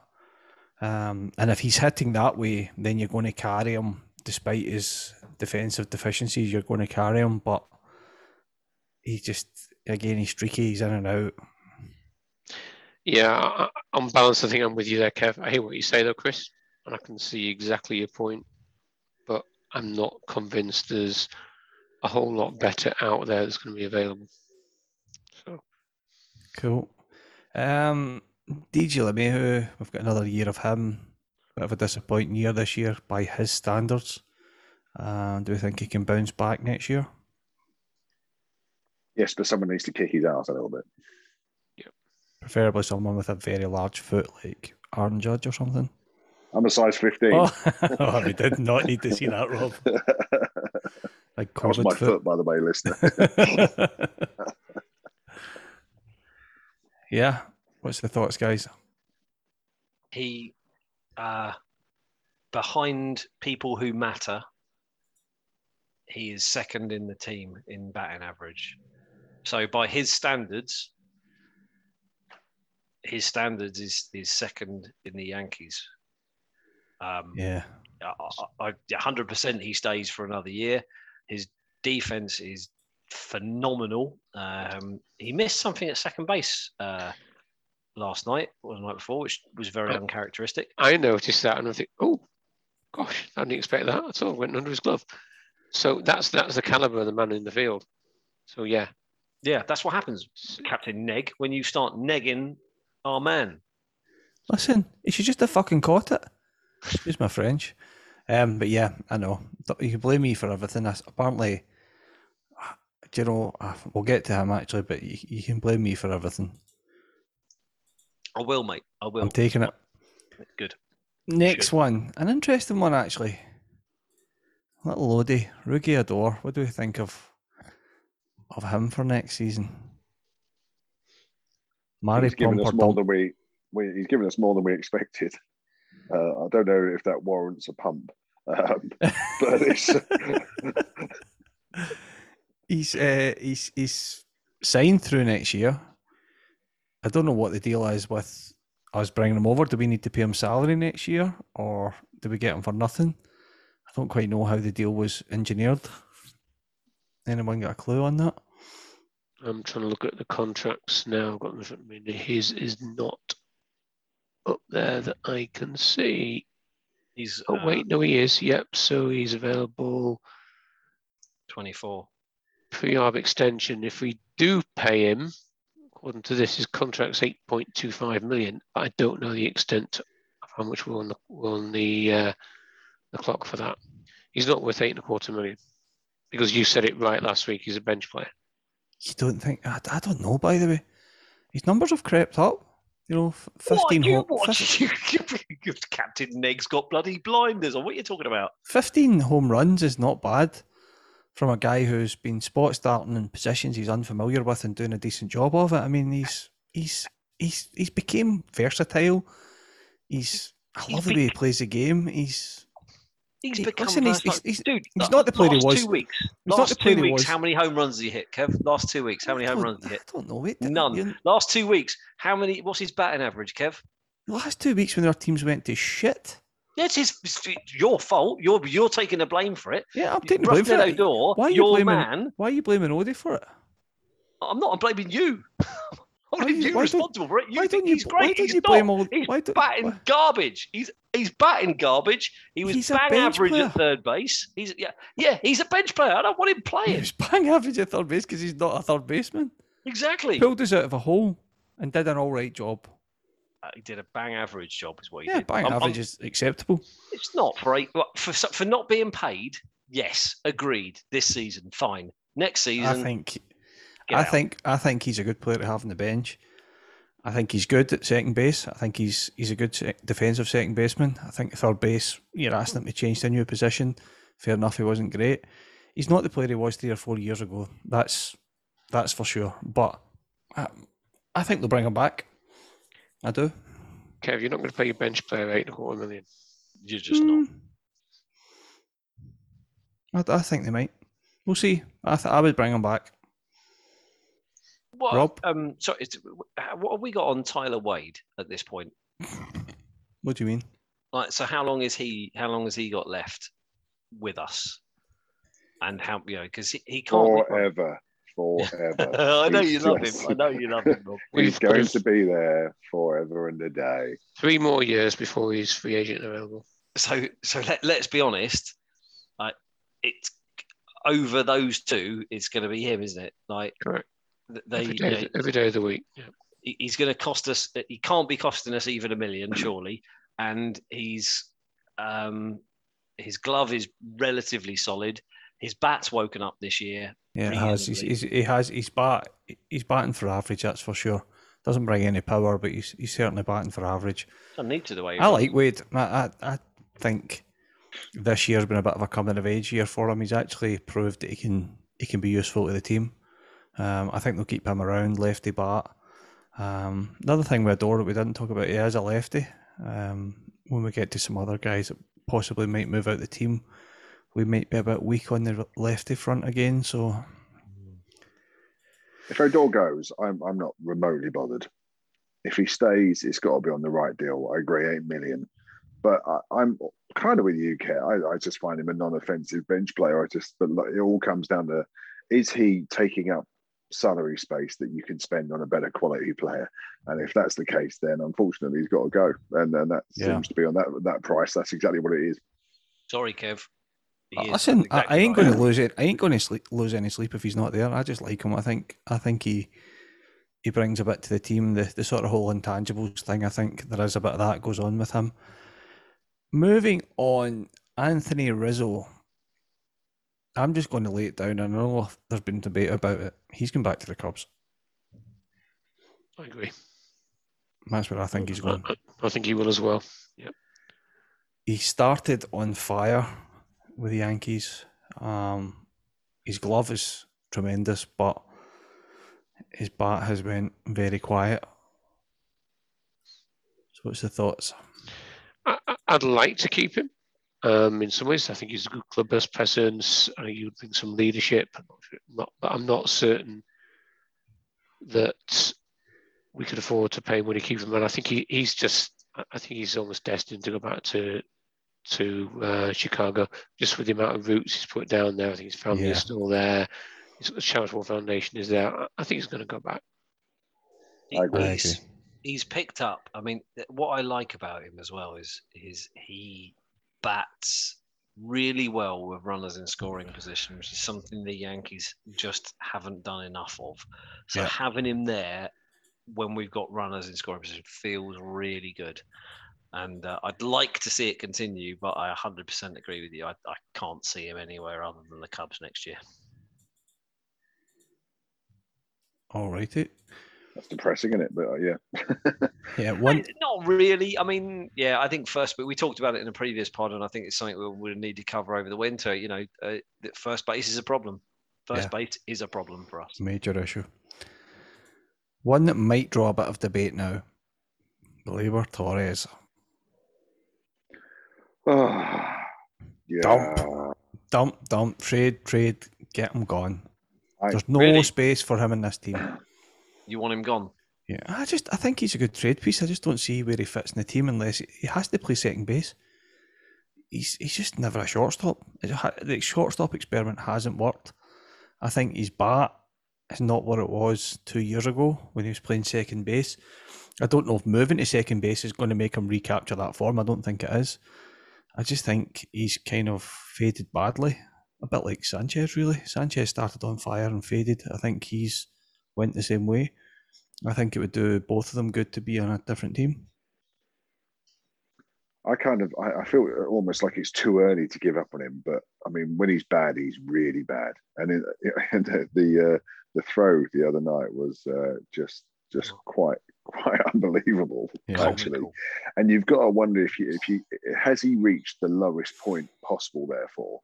Um, and if he's hitting that way, then you're going to carry him. Despite his defensive deficiencies, you're going to carry him. But he just, again, he's streaky, he's in and out. Yeah, on balance, I think I'm with you there, Kev. I hear what you say, though, Chris. And I can see exactly your point. But I'm not convinced there's a whole lot better out there that's going to be available. So. Cool. Um, D J LeMahieu, we've got another year of him. Bit of a disappointing year this year by his standards. Uh, do we think he can bounce back next year? Yes, but someone needs to kick his ass a little bit. Yep. Preferably someone with a very large foot, like Aaron Judge or something. I'm a size fifteen. Oh, oh we did not need to see that, Rob. Like that was my foot, foot by the way, listener. Yeah. What's the thoughts, guys? He, uh, behind people who matter, he is second in the team in batting average. So by his standards, his standards is, is second in the Yankees. Um, yeah. I, I, one hundred percent he stays for another year. His defense is phenomenal. Um, he missed something at second base uh, last night or the night before, which was very uh, uncharacteristic. I noticed that, and I think, oh gosh, I didn't expect that at all. Went under his glove. So that's that's the caliber of the man in the field. So yeah, yeah, that's what happens, Captain Neg. When you start negging our man, listen, he should just have fucking caught it. Excuse my French. Um, but yeah, I know. You can blame me for everything. I, apparently, do you know, I, we'll get to him actually, but you, you can blame me for everything. I will, mate. I will. I'm taking it. Good. Next Good. one. An interesting one, actually. Little Lodi, Rougned Odor. What do we think of of him for next season? He's given us more than we, we, he's given us more than we expected. Uh, I don't know if that warrants a pump. Um, but it's he's uh, he's he's signed through next year. I don't know what the deal is with us bringing him over. Do we need to pay him salary next year, or do we get him for nothing? I don't quite know how the deal was engineered. Anyone got a clue on that? I'm trying to look at the contracts now. I've got them in front of me. His is not up there that I can see. He's oh wait, no, he is. Yep, so he's available. twenty-four Pre-arb extension. If we do pay him, according to this, his contract's eight point two five million. I don't know the extent of how much we're on the we're on the uh, the clock for that. He's not worth eight and a quarter million because you said it right last week. He's a bench player. You don't think? I, I don't know. By the way, his numbers have crept up. You know, fifteen home. Captain Neg's got bloody blinders on. What are you talking about? Fifteen home runs is not bad from a guy who's been spot starting in positions he's unfamiliar with and doing a decent job of it. I mean, he's he's he's he's became versatile. He's I love he's the way he plays the game. He's he's he, become listen, he's, he's, he's, dude. He's not the player he was. Two weeks. He's last not the two weeks. How many home runs did he hit, Kev? Last two weeks. How many home runs did he hit? I don't know. It None. You... Last two weeks. How many? What's his batting average, Kev? The last two weeks when our teams went to shit. Yeah, it's his. It's your fault. You're you're taking the blame for it. Yeah, I'm taking the blame for it. Odor, why are you your blaming? Man. Why are you blaming Odie for it? I'm not. I'm blaming you. Why are you responsible for it? You think he's great? He's not. He's batting garbage. He's he's batting garbage. He was bang average at third base. He's yeah yeah. He's a bench player. I don't want him playing. He was bang average at third base because he's not a third baseman. Exactly. Pulled us out of a hole and did an all right job. Uh, he did a bang average job, is what he yeah, did. Yeah, bang I'm, average I'm, is acceptable. It's not for eight, for for not being paid. Yes, agreed. This season, fine. Next season, I think. I think I think he's a good player to have on the bench. I think he's good at second base. I think he's he's a good defensive second baseman. I think third base, you're asking him to change to a new position. Fair enough, he wasn't great. He's not the player he was three or four years ago. That's that's for sure. But I, I think they'll bring him back. I do. Kev, you're not going to pay your bench player eight and a quarter million. You're just mm. not. I, I think they might. We'll see. I th- I would bring him back. What, Rob? Um, sorry, it's, what have we got on Tyler Wade at this point? What do you mean? Like, so how long is he? How long has he got left with us? And how you know? Because he, he can't forever, be... forever. I know you love him. I know you love him. He's going to be there forever and a day. Three more years before he's free agent available. So, so let, let's be honest. Like, it's over those two. It's going to be him, isn't it? Like, correct. They, every, day, you know, every day of the week. Yeah. He's going to cost us. He can't be costing us even a million, surely. And he's um, his glove is relatively solid. His bat's woken up this year. Yeah, it has. He's, he's, he has. He's bat. He's batting for average. That's for sure. Doesn't bring any power, but he's he's certainly batting for average. I need to the way. I was. like Wade. I, I I think this year's been a bit of a coming of age year for him. He's actually proved that he can he can be useful to the team. Um, I think they'll keep him around, lefty bat. Um, the other thing with Odor that we didn't talk about, he is a lefty. Um, when we get to some other guys that possibly might move out the team, we might be a bit weak on the lefty front again. So, if Odor goes, I'm I'm not remotely bothered. If he stays, it's got to be on the right deal. I agree, eight million. But I, I'm kind of with you, Kat. I, I just find him a non-offensive bench player. I just, but it all comes down to, is he taking up salary space that you can spend on a better quality player? And if that's the case, then unfortunately he's got to go. And then that yeah. seems to be on that that price. That's exactly what it is. Sorry, Kev. He Listen, I, I ain't going to lose it. I ain't going to sleep, lose any sleep if he's not there. I just like him. I think. I think he he brings a bit to the team. The the sort of whole intangibles thing. I think there is a bit of that goes on with him. Moving on, Anthony Rizzo. I'm just going to lay it down. I know there's been debate about it. He's going back to the Cubs. I agree. That's where I think he's going. I think he will as well. Yep. He started on fire with the Yankees. Um, his glove is tremendous, but his bat has went very quiet. So what's the thoughts? I, I'd like to keep him. Um, in some ways, I think he's a good clubhouse presence. I think he would bring some leadership. I'm not sure, not, but I'm not certain that we could afford to pay him when he keeps him. And I think he, he's just, I think he's almost destined to go back to to uh, Chicago, just with the amount of roots he's put down there. I think his family yeah. is still there. His charitable foundation is there. I think he's going to go back. I agree. He's, he's picked up. I mean, what I like about him as well is is he. bats really well with runners in scoring position, which is something the Yankees just haven't done enough of. So yeah. having him there when we've got runners in scoring position feels really good. And uh, I'd like to see it continue, but I one hundred percent agree with you. I, I can't see him anywhere other than the Cubs next year. All righty. That's depressing, isn't it? But uh, yeah. yeah. One... Not really. I mean, yeah, I think first, but we talked about it in a previous pod, and I think it's something we would need to cover over the winter. You know, uh, first base is a problem. First yeah. base is a problem for us. Major issue. One that might draw a bit of debate now. Gleyber Torres. Oh, yeah. Dump. Dump, dump. Trade, trade. Get him gone. I, There's no really? space for him in this team. You want him gone? Yeah, I just I think he's a good trade piece. I just don't see where he fits in the team unless he, he has to play second base. He's he's just never a shortstop. The shortstop experiment hasn't worked. I think his bat is not what it was two years ago when he was playing second base. I don't know if moving to second base is going to make him recapture that form. I don't think it is. I just think he's kind of faded badly. A bit like Sanchez, really. Sanchez started on fire and faded. I think he's went the same way. I think it would do both of them good to be on a different team. I kind of, I, I feel almost like it's too early to give up on him. But I mean, when he's bad, he's really bad. And, in, and the uh, the throw the other night was uh, just just quite quite unbelievable, yeah, actually. Cool. And you've got to wonder if you if you has he reached the lowest point possible, therefore.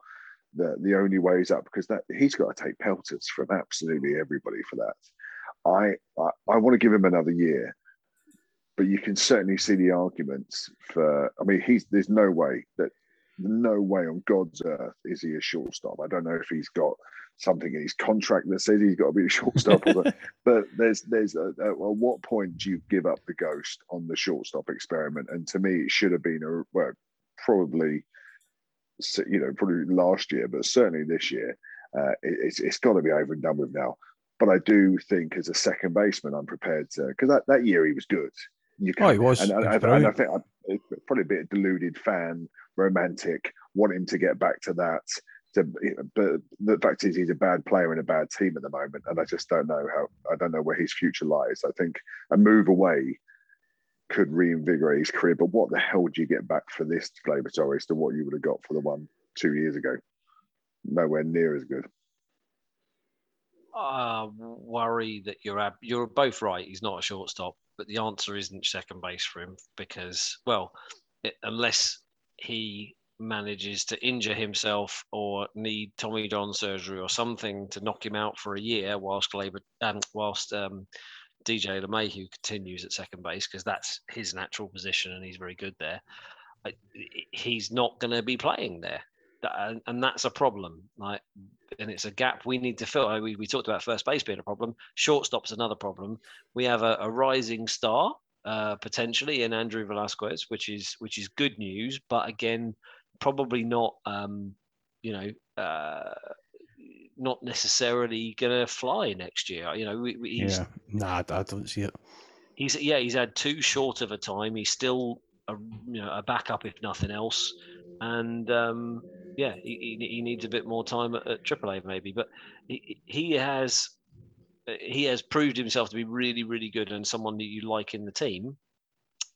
The, the only way is up, because that he's got to take pelters from absolutely everybody for that. I, I I want to give him another year, but you can certainly see the arguments for. I mean, he's there's no way that no way on God's earth is he a shortstop. I don't know if he's got something in his contract that says he's got to be a shortstop, but, but there's there's a, a, at what point do you give up the ghost on the shortstop experiment? And to me, it should have been a well, probably. So, you know, probably last year, but certainly this year, uh, it, it's it's got to be over and done with now. But I do think as a second baseman, I'm prepared to, because that, that year he was good. You can, oh, he was. And, and, I, and I think I'm probably a bit of deluded fan, romantic, want him to get back to that. To, but the fact is, he's a bad player in a bad team at the moment, and I just don't know how. I don't know where his future lies. I think a move away could reinvigorate his career, but what the hell do you get back for this Gleyber Torres to what you would have got for the one two years ago? Nowhere near as good. I worry that you're ab- you're both right. He's not a shortstop, but the answer isn't second base for him because, well, it, unless he manages to injure himself or need Tommy John surgery or something to knock him out for a year, whilst Gleyber, um, whilst um, D J LeMahieu continues at second base because that's his natural position and he's very good there. I, he's not going to be playing there, and, and that's a problem. Like, and it's a gap we need to fill. We, we talked about first base being a problem. Shortstop's another problem. We have a, a rising star uh, potentially in Andrew Velasquez, which is which is good news, but again, probably not. Um, you know. Uh, Not necessarily going to fly next year. You know, we, we, he's, yeah. Nah, I don't see it. He's yeah, he's had too short of a time. He's still a you know a backup if nothing else, and um, yeah, he, he needs a bit more time at, at triple A maybe. But he, he has he has proved himself to be really really good and someone that you like in the team.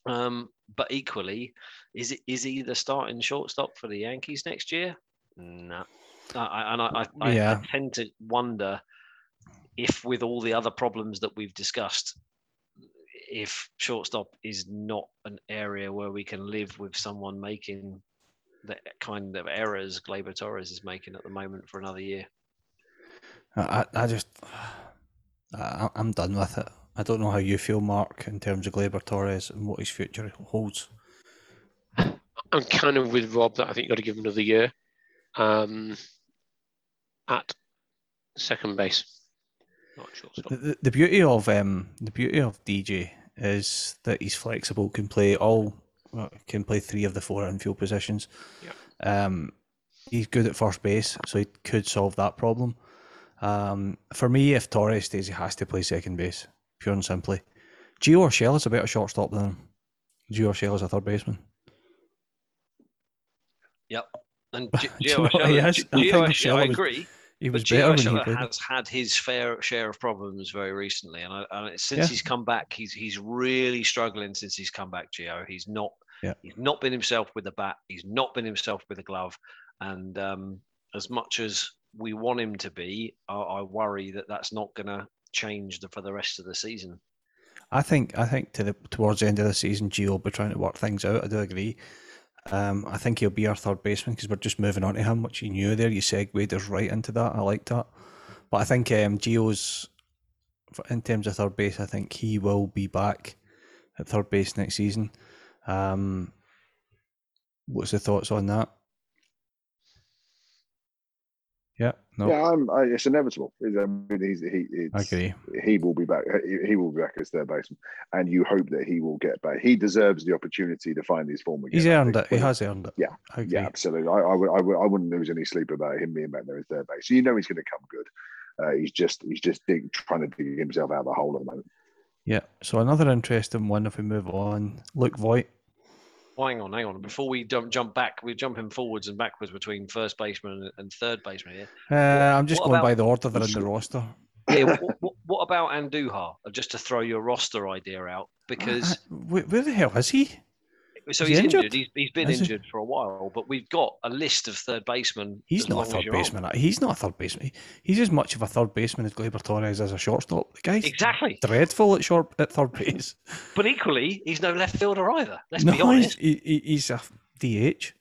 Um, but equally, is it is he the starting shortstop for the Yankees next year? Nah. I, and I, I, yeah. I tend to wonder if, with all the other problems that we've discussed, if shortstop is not an area where we can live with someone making the kind of errors Gleyber Torres is making at the moment for another year. I, I just, I, I'm done with it. I don't know how you feel, Mark, in terms of Gleyber Torres and what his future holds. I'm kind of with Rob that I think you've got to give him another year. Um, at second base. Not sure. The, the beauty of um the beauty of D J is that he's flexible, can play all, well, can play three of the four infield positions. Yeah. Um, he's good at first base, so he could solve that problem. Um, for me, if Torres stays, he has to play second base, pure and simply. Gio Urshela is a better shortstop than him. Gio Urshela is a third baseman. Yep. And Gio you know Urshela, I, I agree. He was better when he played. Has had his fair share of problems very recently, and, I, and since yeah. he's come back, he's he's really struggling. Since he's come back, Gio, he's not yeah. he's not been himself with the bat. He's not been himself with the glove, and um, as much as we want him to be, I, I worry that that's not going to change the, for the rest of the season. I think I think to the towards the end of the season, Gio will be trying to work things out. I do agree. Um, I think he'll be our third baseman because we're just moving on to him, which you knew there. You segued us right into that. I liked that. But I think um, Gio's, in terms of third base, I think he will be back at third base next season. Um, what's the thoughts on that? Yeah, no. Yeah, I'm, I, it's inevitable. He's, I mean, he's, he, it's, I agree. He will be back. He, he will be back as third baseman, and you hope that he will get back. He deserves the opportunity to find his form again. He's earned it. He has earned it. Yeah, I agree. Yeah, absolutely. I, I would, I would, I wouldn't lose any sleep about him being back there as third base. So you know he's going to come good. Uh, he's just, he's just dig, trying to dig himself out of the hole at the moment. Yeah. So another interesting one. If we move on, Luke Voigt. Hang on, hang on. Before we jump, jump back, we're jumping forwards and backwards between first baseman and third baseman here. Uh, I'm just what going about, by the order they're in the roster. Yeah, what, what, what about Andujar? Just to throw your roster idea out, because... Uh, where, where the hell is he? So is he's he injured? injured. He's, he's been is injured he? for a while, but we've got a list of third basemen. He's not a third baseman. On. He's not a third baseman. He's as much of a third baseman as Gleyber Torres as a shortstop. The guy's exactly. dreadful at short at third base. But equally, he's no left fielder either. Let's no, be honest. He's, he, he's a D H.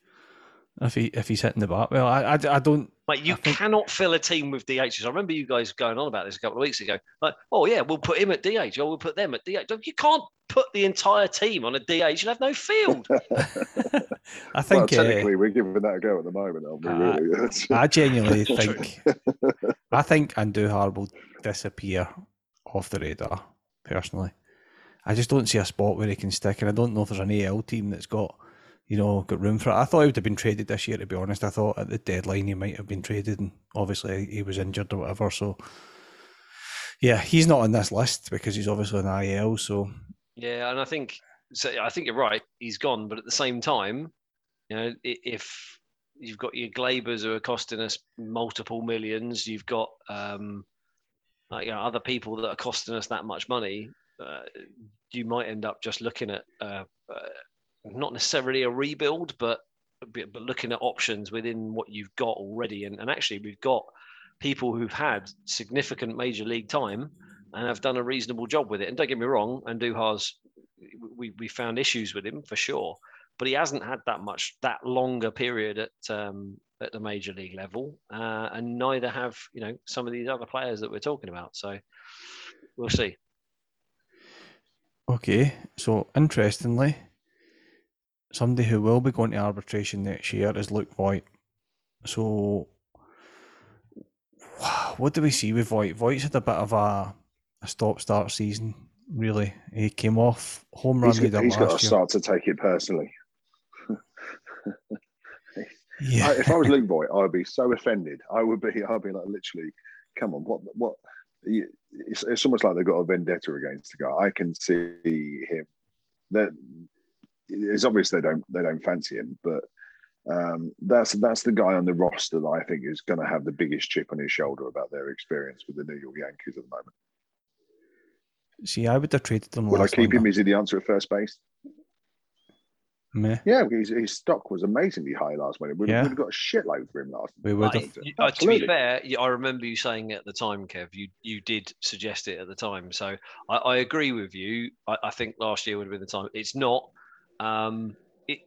If he if he's hitting the bat, well, I I, I don't. Like you think... cannot fill a team with D Hs. I remember you guys going on about this a couple of weeks ago. Like, oh yeah, we'll put him at D H, or we'll put them at D H. You can't put the entire team on a D H. You'll have no field. I think well, technically uh, we're giving that a go at the moment. Aren't we, uh, really? I genuinely think I think Andujar will disappear off the radar. Personally, I just don't see a spot where he can stick, and I don't know if there's an A L team that's got. You know, got room for it. I thought he would have been traded this year, to be honest. I thought at the deadline he might have been traded, and obviously he was injured or whatever. So, yeah, he's not on this list because he's obviously an I L. So, yeah, and I think so. I think you're right. He's gone, but at the same time, you know, if you've got your Gleybers who are costing us multiple millions, you've got um, like, you know, other people that are costing us that much money. Uh, you might end up just looking at. Uh, uh, Not necessarily a rebuild, but but looking at options within what you've got already. And, and actually, we've got people who've had significant major league time and have done a reasonable job with it. And don't get me wrong, Andujar's, we we found issues with him for sure, but he hasn't had that much, that longer period at um, at the major league level, uh, and neither have you know some of these other players that we're talking about. So we'll see. Okay, so interestingly. Somebody who will be going to arbitration next year is Luke Voigt. So, what do we see with Voigt? Voigt's had a bit of a, a stop-start season, really. He came off home run leader last year. He's got to start to take it personally. yeah. I, if I was Luke Voigt, I would be so offended. I would be. I'd be like, literally, come on, what, what? It's, it's almost like they've got a vendetta against the guy. I can see him. That. It's obvious they don't they don't fancy him, but um, that's that's the guy on the roster that I think is going to have the biggest chip on his shoulder about their experience with the New York Yankees at the moment. See, I would have traded him. Would I keep him? Is he the answer at first base? Meh. Yeah, his, his stock was amazingly high last winter. We'd, yeah. we'd have got a shitload for him last winter. We would have. Uh, to be fair, I remember you saying it at the time, Kev. You you did suggest it at the time, so I, I agree with you. I, I think last year would have been the time. It's not. Um, it,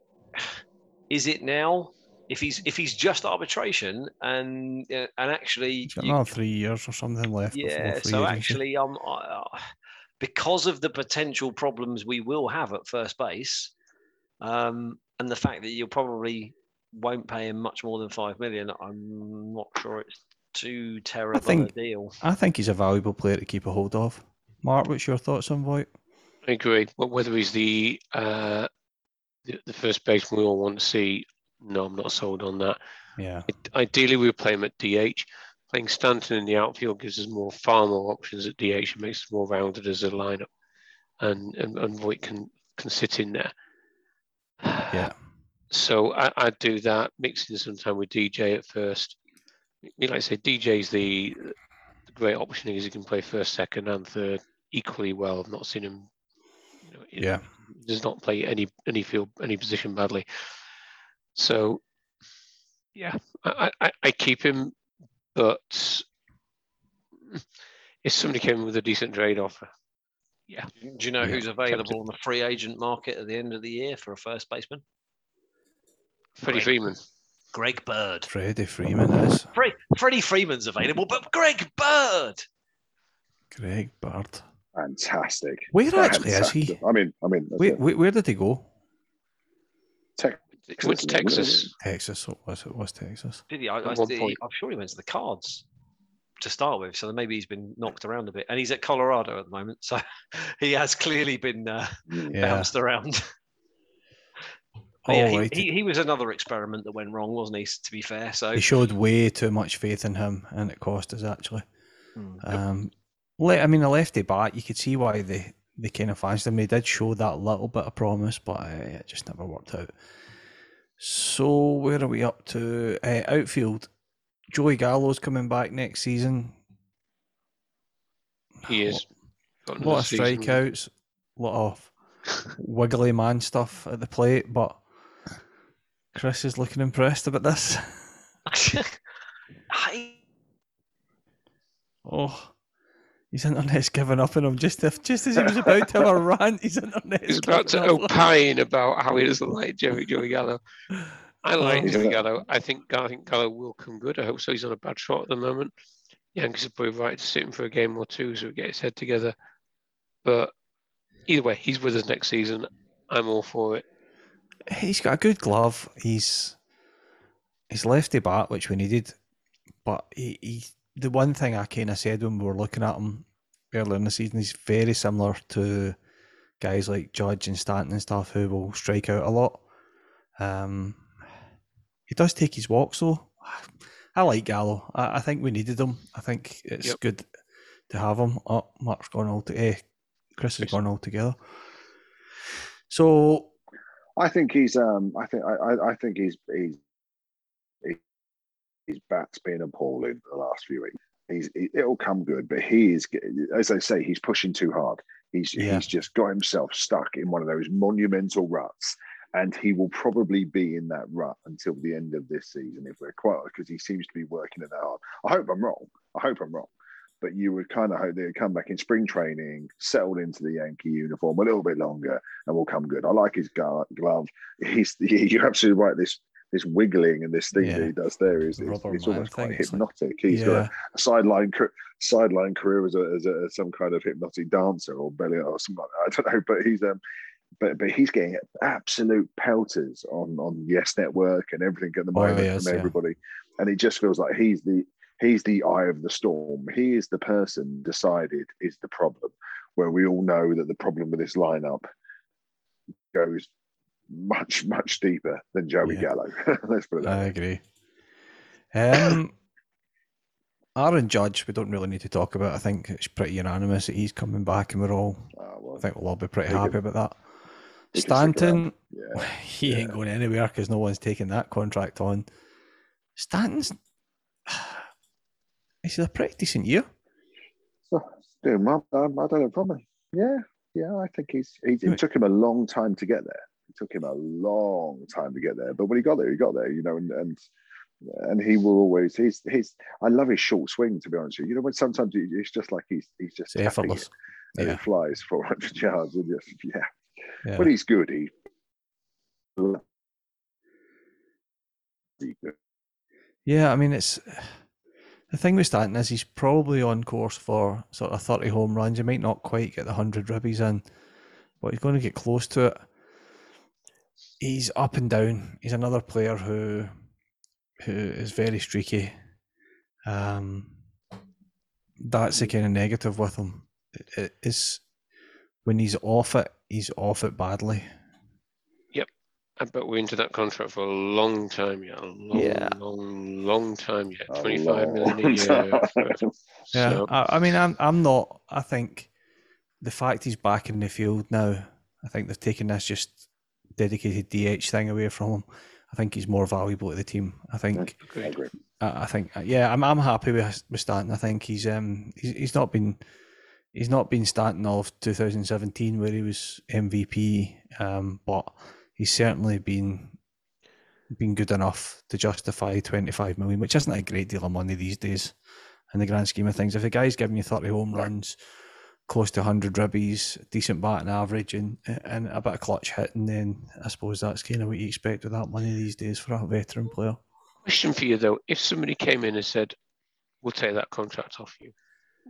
is it now? If he's if he's just arbitration and uh, and actually he's got another three years or something left. Yeah, so years, actually, um, I, uh, because of the potential problems we will have at first base, um, and the fact that you probably won't pay him much more than five million, I'm not sure it's too terrible I think, a deal. I think he's a valuable player to keep a hold of. Mark, what's your thoughts on Voigt? Agreed. But whether he's the uh, The, the first baseman we all want to see, no, I'm not sold on that. Yeah. It, ideally, we would play him at D H. Playing Stanton in the outfield gives us more, far more options at D H. It makes us more rounded as a lineup, and and, and Voigt can can sit in there. Yeah. So I, I'd do that. Mixing sometime with D J at first. Like I say, D J's the, the great option because he can play first, second, and third equally well. I've not seen him. You know, yeah. Does not play any any field any position badly, so yeah, I, I, I keep him. But if somebody came with a decent trade offer, Yeah. Do you know who's available on the free agent market at the end of the year for a first baseman? Freddie Greg, Freeman. Greg Bird. Freddie Freeman is. Fre- Freddie Freeman's available, but Greg Bird. Greg Bird. Fantastic. Where Fantastic. actually is he? I mean, I mean. Where, where, where did he go? Texas. Went to Texas. Texas. What was it? Was Texas? Did he? I, I, he? I'm sure he went to the Cards to start with, so then maybe he's been knocked around a bit, and he's at Colorado at the moment, so he has clearly been uh, yeah. bounced around. Oh, yeah, he, he, he was another experiment that went wrong, wasn't he? To be fair, so he showed way too much faith in him, and it cost us actually. Hmm. Um, le- I mean, a lefty bat, you could see why they they kind of fancied him. They did show that little bit of promise, but uh, it just never worked out. So where are we up to? Uh, outfield. Joey Gallo's coming back next season. He is. A lot of strikeouts, a lot of wiggly man stuff at the plate, but Chris is looking impressed about this. I... Oh, his internet's given up on him. Just if, just as he was about to have a rant, his internet's He's about to up. opine about how he doesn't like Joey, Joey Gallo. I like Joey Gallo. I think I think Gallo will come good. I hope so. He's on a bad shot at the moment. Yankees are probably right to sit him for a game or two so he gets his head together. But either way, he's with us next season. I'm all for it. He's got a good glove. He's he's lefty bat, which we needed. But he, he the one thing I kind of said when we were looking at him earlier in the season, he's very similar to guys like Judge and Stanton and stuff who will strike out a lot. Um. He does take his walks, though. I like Gallo. I, I think we needed him. I think it's yep. good to have him. Oh, Mark's gone all to, eh, Chris has gone all together. So, I think he's. Um, I think. I, I think he's. He's. He, his bat's been appalling the last few weeks. He's. He, it'll come good, but he is. As I say, he's pushing too hard. He's. Yeah. He's just got himself stuck in one of those monumental ruts. And he will probably be in that rut until the end of this season, if we're quiet, because he seems to be working it hard. I hope I'm wrong. I hope I'm wrong. But you would kind of hope they'd come back in spring training, settled into the Yankee uniform a little bit longer, and will come good. I like his glove. He's you're absolutely right. This this wiggling and this thing yeah. that he does there is it's, it's almost quite hypnotic. Like, he's yeah. got a sideline sideline career as a, as a some kind of hypnotic dancer or belly or something. I don't know, but he's um. But but he's getting absolute pelters on, on Yes Network and everything at the moment oh, yes, from everybody, yeah. and it just feels like he's the he's the eye of the storm. He is the person decided is the problem, where we all know that the problem with this lineup goes much much deeper than Joey yeah. Gallo. Let's put it that way. I agree. Um, Aaron Judge, we don't really need to talk about. I think it's pretty unanimous that he's coming back, and we're all. Oh, well, I think we'll all be pretty happy about that. Stanton, yeah. he yeah. ain't going anywhere because no one's taking that contract on. Stanton's, he's had a pretty decent year. So, doing well, I don't know, probably. Yeah, yeah, I think he's, he's, it took him a long time to get there. It took him a long time to get there. But when he got there, he got there, you know, and, and And he will always. He's. He's. I love his short swing. To be honest with you, you know, when sometimes it's just like he's. He's just it's tapping effortless. It, and yeah. he flies four hundred yards. And just, yeah. yeah. But he's good. He. Yeah, I mean, it's the thing with Stanton is he's probably on course for sort of thirty home runs. He might not quite get the hundred ribbies in, but he's going to get close to it. He's up and down. He's another player who. who is very streaky. Um, that's the kind of negative with him. It, it is when he's off it, he's off it badly. Yep. I bet we're into that contract for a long time yet. A long, yeah. long, long time yet. twenty-five million a year. So. Yeah. I, I mean, I'm, I'm not, I think the fact he's back in the field now, I think they've taken this just dedicated D H thing away from him. I think he's more valuable to the team. I think. I agree. I, I think. Yeah, I'm. I'm happy with, with Stanton. I think he's. Um. He's, he's not been. He's not been Stanton of two thousand seventeen where he was M V P. Um. But he's certainly been. Been good enough to justify twenty-five million, which isn't a great deal of money these days, in the grand scheme of things. If a guy's giving you thirty home runs, close to one hundred ribbies, decent batting average, and and a bit of clutch hit. And then I suppose that's kind of what you expect with that money these days for a veteran player. Question for you though: if somebody came in and said, "We'll take that contract off you,"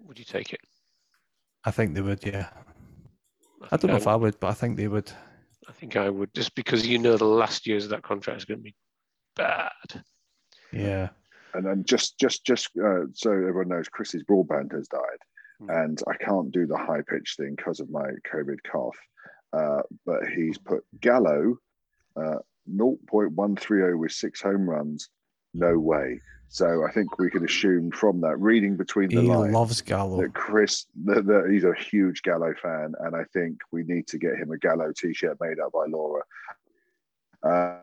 would you take it? I think they would. Yeah. I, I don't know I if I would, but I think they would. I think I would, just because you know the last years of that contract is going to be bad. Yeah. And then just just just uh, so everyone knows, Chris's broadband has died. And I can't do the high pitch thing because of my COVID cough. Uh, but he's put Gallo uh, point one three oh with six home runs. No way. So I think we can assume from that, reading between the he lines, he loves Gallo. That Chris, that, that he's a huge Gallo fan, and I think we need to get him a Gallo T-shirt made up by Laura. Uh,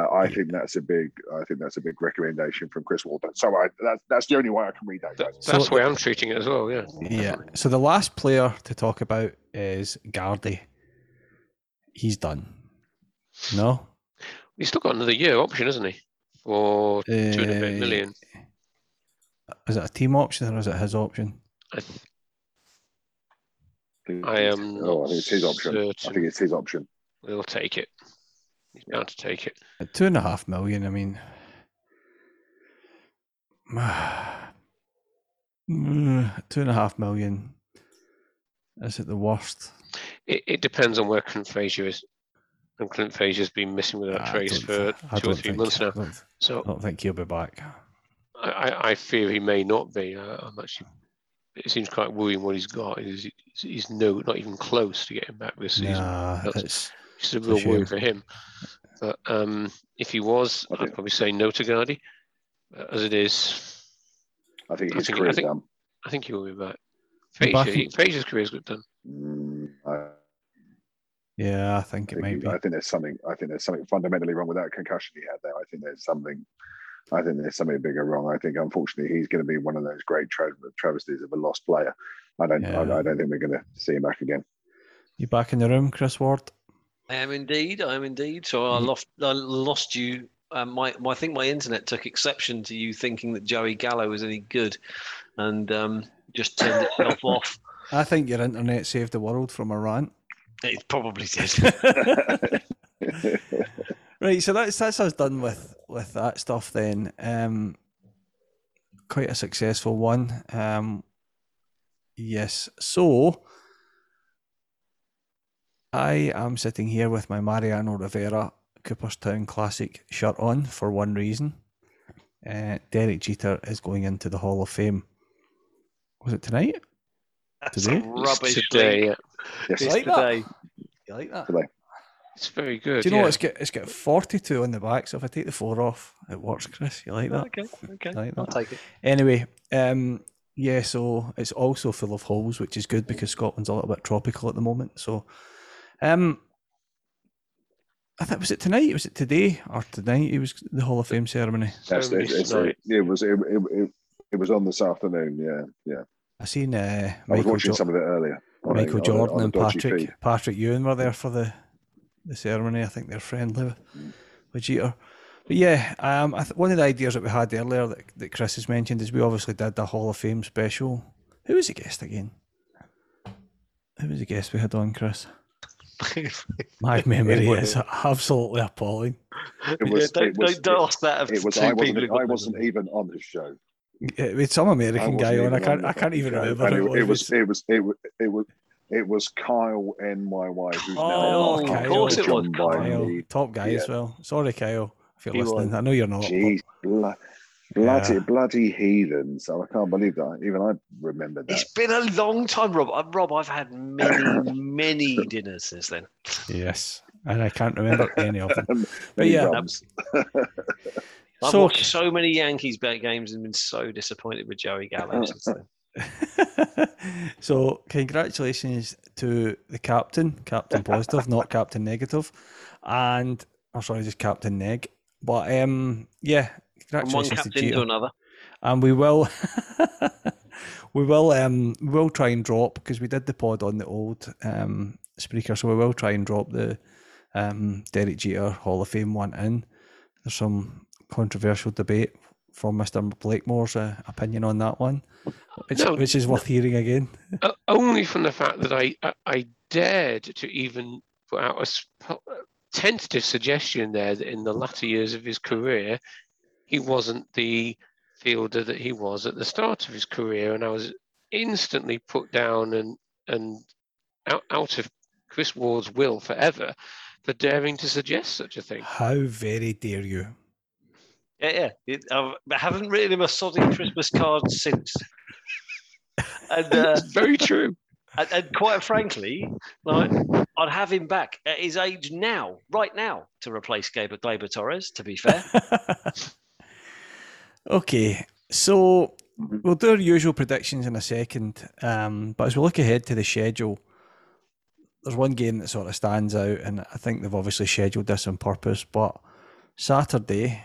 Uh, I think that's a big. I think that's a big recommendation from Chris Walton. So I, that, that's the only way I can read that. Guys. That's the way I'm treating it as well. Yeah. Yeah. So the last player to talk about is Gardy. He's done. No. He's still got another year option, isn't he? For uh, two and a bit million. Is it a team option or is it his option? I, th- I am. Oh, I think it's his option. Certain. I think it's his option. We'll take it. He's bound to take it. At two and a half million, I mean, two and a half million. Is it the worst? It, it depends on where Clint Frazier is. And Clint Frazier's been missing without trace for two or three months now. I don't, so I don't think he'll be back. I, I, I fear he may not be. I, I'm actually. It seems quite worrying what he's got. He's, he's no, not even close to getting back this season. Nah, it's. It's a real for worry sure. for him. But um, if he was, think, I'd probably say no to Gardy. As it is, I think his career is done. I think he will be back. Frazier, Frazier's career is good done. Mm, I, yeah, I think I it think, might be. I think there's something. I think there's something fundamentally wrong with that concussion he had there. I think there's something. I think there's something bigger wrong. I think unfortunately he's going to be one of those great tra- travesties of a lost player. I don't. Yeah. I, I don't think we're going to see him back again. You back in the room, Chris Ward? I am indeed. I am indeed. So I lost. I lost you. Um, my, my, I think my internet took exception to you thinking that Joey Gallo was any good, and um, just turned itself off. I think your internet saved the world from a rant. It probably did. Right. So that's that's us done with with that stuff. Then, um, quite a successful one. Um, yes. So. I am sitting here with my Mariano Rivera Cooperstown Classic shirt on for one reason. Uh, Derek Jeter is going into the Hall of Fame. Was it tonight? That's today? Rubbish today. Yeah. Yes. You like today. That? You like that? Today. It's very good. Do you know yeah. what? It's got, it's got forty-two on the back, so if I take the four off, it works, Chris. You like that? Okay, okay. Like that? I'll take it. Anyway, um, yeah, so it's also full of holes, which is good because Scotland's a little bit tropical at the moment, so... Um, I think was it tonight? Was it today or tonight? It was the Hall of Fame ceremony. That's it. It's a, it was. It, it, it was on this afternoon. Yeah, yeah. I seen. Uh, I was watching jo- some of it earlier. Michael on, Jordan on, on and Patrick feed. Patrick Ewing were there for the, the ceremony. I think they're friendly with, with Jeter. But yeah, um, I th- one of the ideas that we had earlier that, that Chris has mentioned is we obviously did the Hall of Fame special. Who was the guest again? Who was the guest we had on, Chris? My memory is absolutely appalling. It was, yeah, don't, was, don't, don't ask that of it was, two I wasn't, people. I wasn't even on this show. It was some American guy on. I can't. I can't even remember. It, it, was, it, was, it was. It was. It was Kyle N Y Y. Who's oh, now Kyle, of course it was Kyle. Top guy yeah. as well. Sorry, Kyle, if you're he listening. Was, I know you're not. Jeez, but... Bloody, yeah. bloody heathens! So I can't believe that. Even I remember that. It's been a long time, Rob. Uh, Rob, I've had many, many dinners since then. Yes, and I can't remember any of them. But yeah, I've so, watched so many Yankees games and been so disappointed with Joey Gallo since then. So, congratulations to the captain, Captain Positive, not Captain Negative, and I'm oh, sorry, just Captain Neg. But um, yeah. From one captain to another, and we will, we will, um, we will try and drop because we did the pod on the old um, Spreaker, so we will try and drop the um, Derek Jeter Hall of Fame one in. There's some controversial debate from Mister Blakemore's uh, opinion on that one, which, no, which is worth no, hearing again. Only from the fact that I I dared to even put out a sp- tentative suggestion there that in the latter years of his career, he wasn't the fielder that he was at the start of his career, and I was instantly put down and and out, out of Chris Ward's will forever for daring to suggest such a thing. How very dare you? Yeah, yeah. I haven't written him a sodding Christmas card since. And, uh, it's very true. And, and quite frankly, like, I'd have him back at his age now, right now, to replace Gleyber, Gleyber Torres, to be fair. Okay, so we'll do our usual predictions in a second. Um, but as we look ahead to the schedule, there's one game that sort of stands out, and I think they've obviously scheduled this on purpose, but Saturday,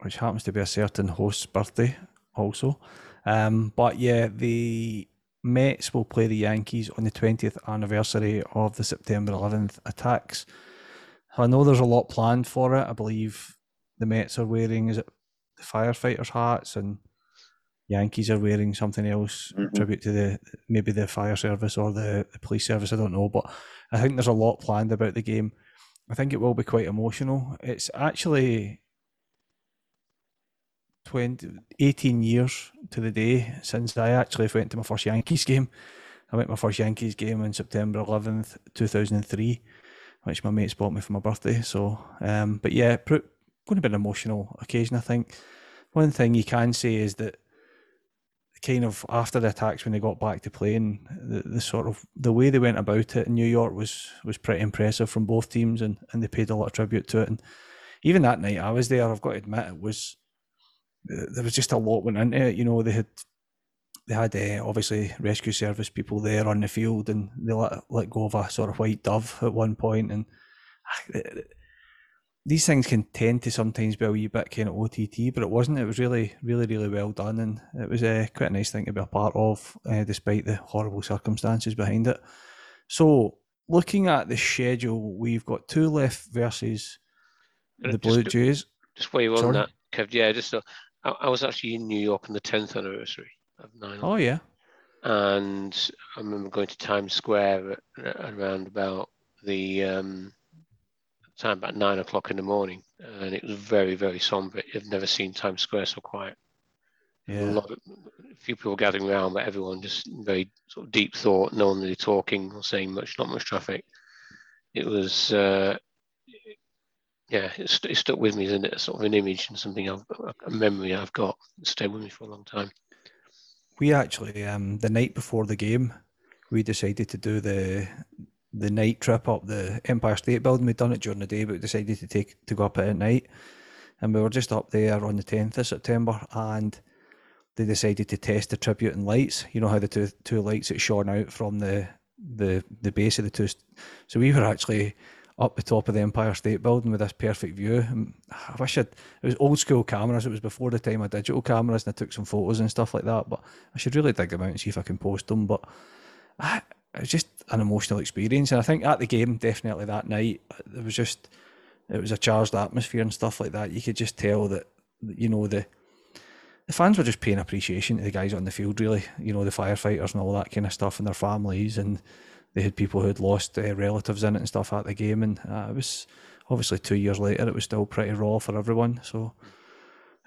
which happens to be a certain host's birthday also. Um, but yeah, the Mets will play the Yankees on the twentieth anniversary of the September eleventh attacks. I know there's a lot planned for it. I believe the Mets are wearing, is it the firefighters' hats, and Yankees are wearing something else, mm-hmm. tribute to the maybe the fire service or the, the police service, I don't know, but I think there's a lot planned about the game. I think it will be quite emotional. It's actually twenty, eighteen years to the day since I actually went to my first Yankees game. I went to my first Yankees game on September eleventh, two thousand three, which my mates bought me for my birthday. So, um, but yeah, pr- going to be an emotional occasion, I think. One thing you can say is that kind of after the attacks, when they got back to playing, the, the sort of the way they went about it in New York was was pretty impressive from both teams, and, and they paid a lot of tribute to it. And even that night I was there, I've got to admit, it was there was just a lot went into it. You know, they had they had uh, obviously rescue service people there on the field, and they let, let go of a sort of white dove at one point, and these things can tend to sometimes be a wee bit kind of O T T, but it wasn't. It was really, really, really well done, and it was uh, quite a nice thing to be a part of, uh, despite the horrible circumstances behind it. So, looking at the schedule, we've got two left versus the just, Blue Jays. Just while you're on that, Kev, yeah, just uh, I, I was actually in New York on the tenth anniversary of nine eleven. Oh, yeah. And I remember going to Times Square around about the... Um, time about nine o'clock in the morning, and it was very, very somber. I've never seen Times Square so quiet. Yeah. A lot of, a few people gathering around, but everyone just very sort of deep thought, no one really talking or saying much, not much traffic. It was, uh, yeah, it, it stuck with me, isn't it? Sort of an image and something, I've, a memory I've got. It stayed with me for a long time. We actually, um, the night before the game, we decided to do the... the night trip up the Empire State Building. We'd done it during the day, but we decided to take to go up it at night. And we were just up there on the tenth of September, and they decided to test the tribute and lights. You know how the two two lights that shone out from the the the base of the two. St- so we were actually up the top of the Empire State Building with this perfect view. And I wish I'd, it was old school cameras. It was before the time of digital cameras, and I took some photos and stuff like that. But I should really dig them out and see if I can post them. But I, it was just an emotional experience, and I think at the game, definitely that night, it was just, it was a charged atmosphere and stuff like that. You could just tell that, you know, the the fans were just paying appreciation to the guys on the field, really. You know, the firefighters and all that kind of stuff, and their families, and they had people who had lost uh, relatives in it and stuff at the game, and uh, it was obviously two years later, it was still pretty raw for everyone. So,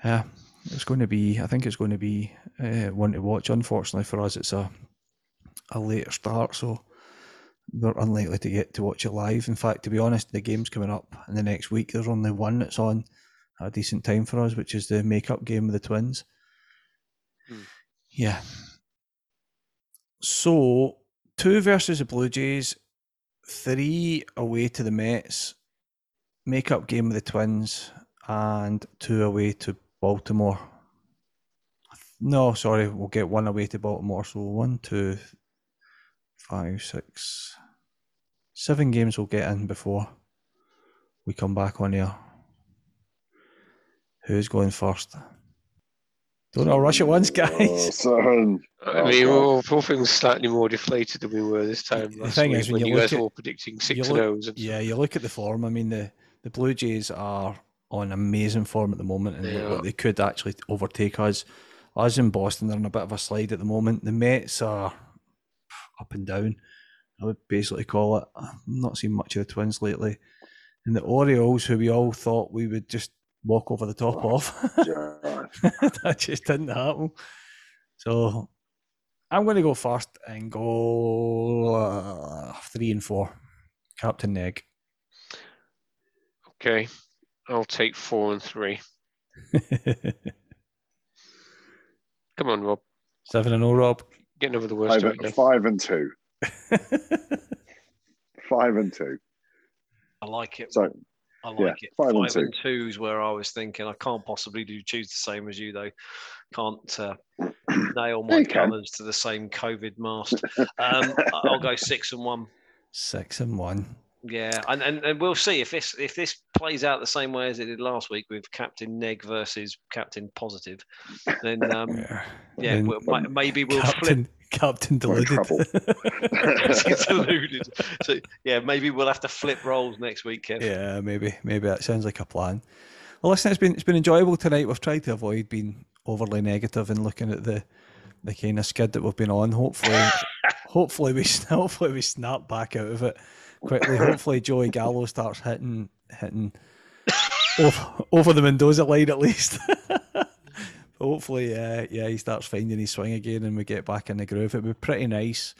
yeah, uh, it's going to be, I think it's going to be uh, one to watch. Unfortunately for us, it's a a later start, so we're unlikely to get to watch it live. In fact, to be honest, the game's coming up in the next week. There's only one that's on at a decent time for us, which is the make-up game with the Twins. Hmm. Yeah. So, two versus the Blue Jays, three away to the Mets, make-up game with the Twins, and two away to Baltimore. No, sorry, we'll get one away to Baltimore, so one, two... Five, six, seven games we'll get in before we come back on here. Who's going first? Don't all rush at once, guys. Oh, I mean, we're all things slightly more deflated than we were this time last the thing week is, when, when you guys were all predicting six and ohs. Yeah, you look at the form. I mean, the, the Blue Jays are on amazing form at the moment, and yeah. they, they could actually overtake us. Us in Boston, they're in a bit of a slide at the moment. The Mets are up and down, I would basically call it. I've not seen much of the Twins lately. And the Orioles, who we all thought we would just walk over the top oh, of, that just didn't happen. So I'm going to go first and go uh, three and four. Captain Neg. Okay, I'll take four and three. Come on, Rob. Seven and all, Rob. Getting over the worst. Five, and, five and two. Five and two. I like it. So, I like yeah, it. Five, five and, two. and two is where I was thinking. I can't possibly do choose the same as you, though. Can't uh, nail my colours to the same COVID mast. Um, I'll go six and one. Six and one. Yeah, and, and, and we'll see if this if this plays out the same way as it did last week with Captain Neg versus Captain Positive, then um, yeah, yeah then we'll, um, maybe we'll Captain, flip Captain Deluded. Deluded. So yeah, maybe we'll have to flip roles next week, Kev. Yeah, maybe maybe that sounds like a plan. Well, listen, it's been it's been enjoyable tonight. We've tried to avoid being overly negative and looking at the the kind of skid that we've been on. Hopefully, hopefully we hopefully we snap back out of it quickly. Hopefully Joey Gallo starts hitting hitting over, over the Mendoza line at least. Hopefully, uh, yeah, he starts finding his swing again and we get back in the groove. It'd be pretty nice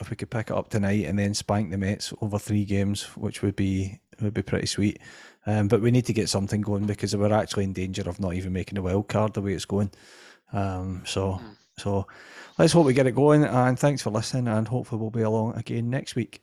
if we could pick it up tonight and then spank the Mets over three games, which would be would be pretty sweet. Um, but we need to get something going because we're actually in danger of not even making the wild card the way it's going. Um, so, so let's hope we get it going. And thanks for listening. And hopefully we'll be along again next week.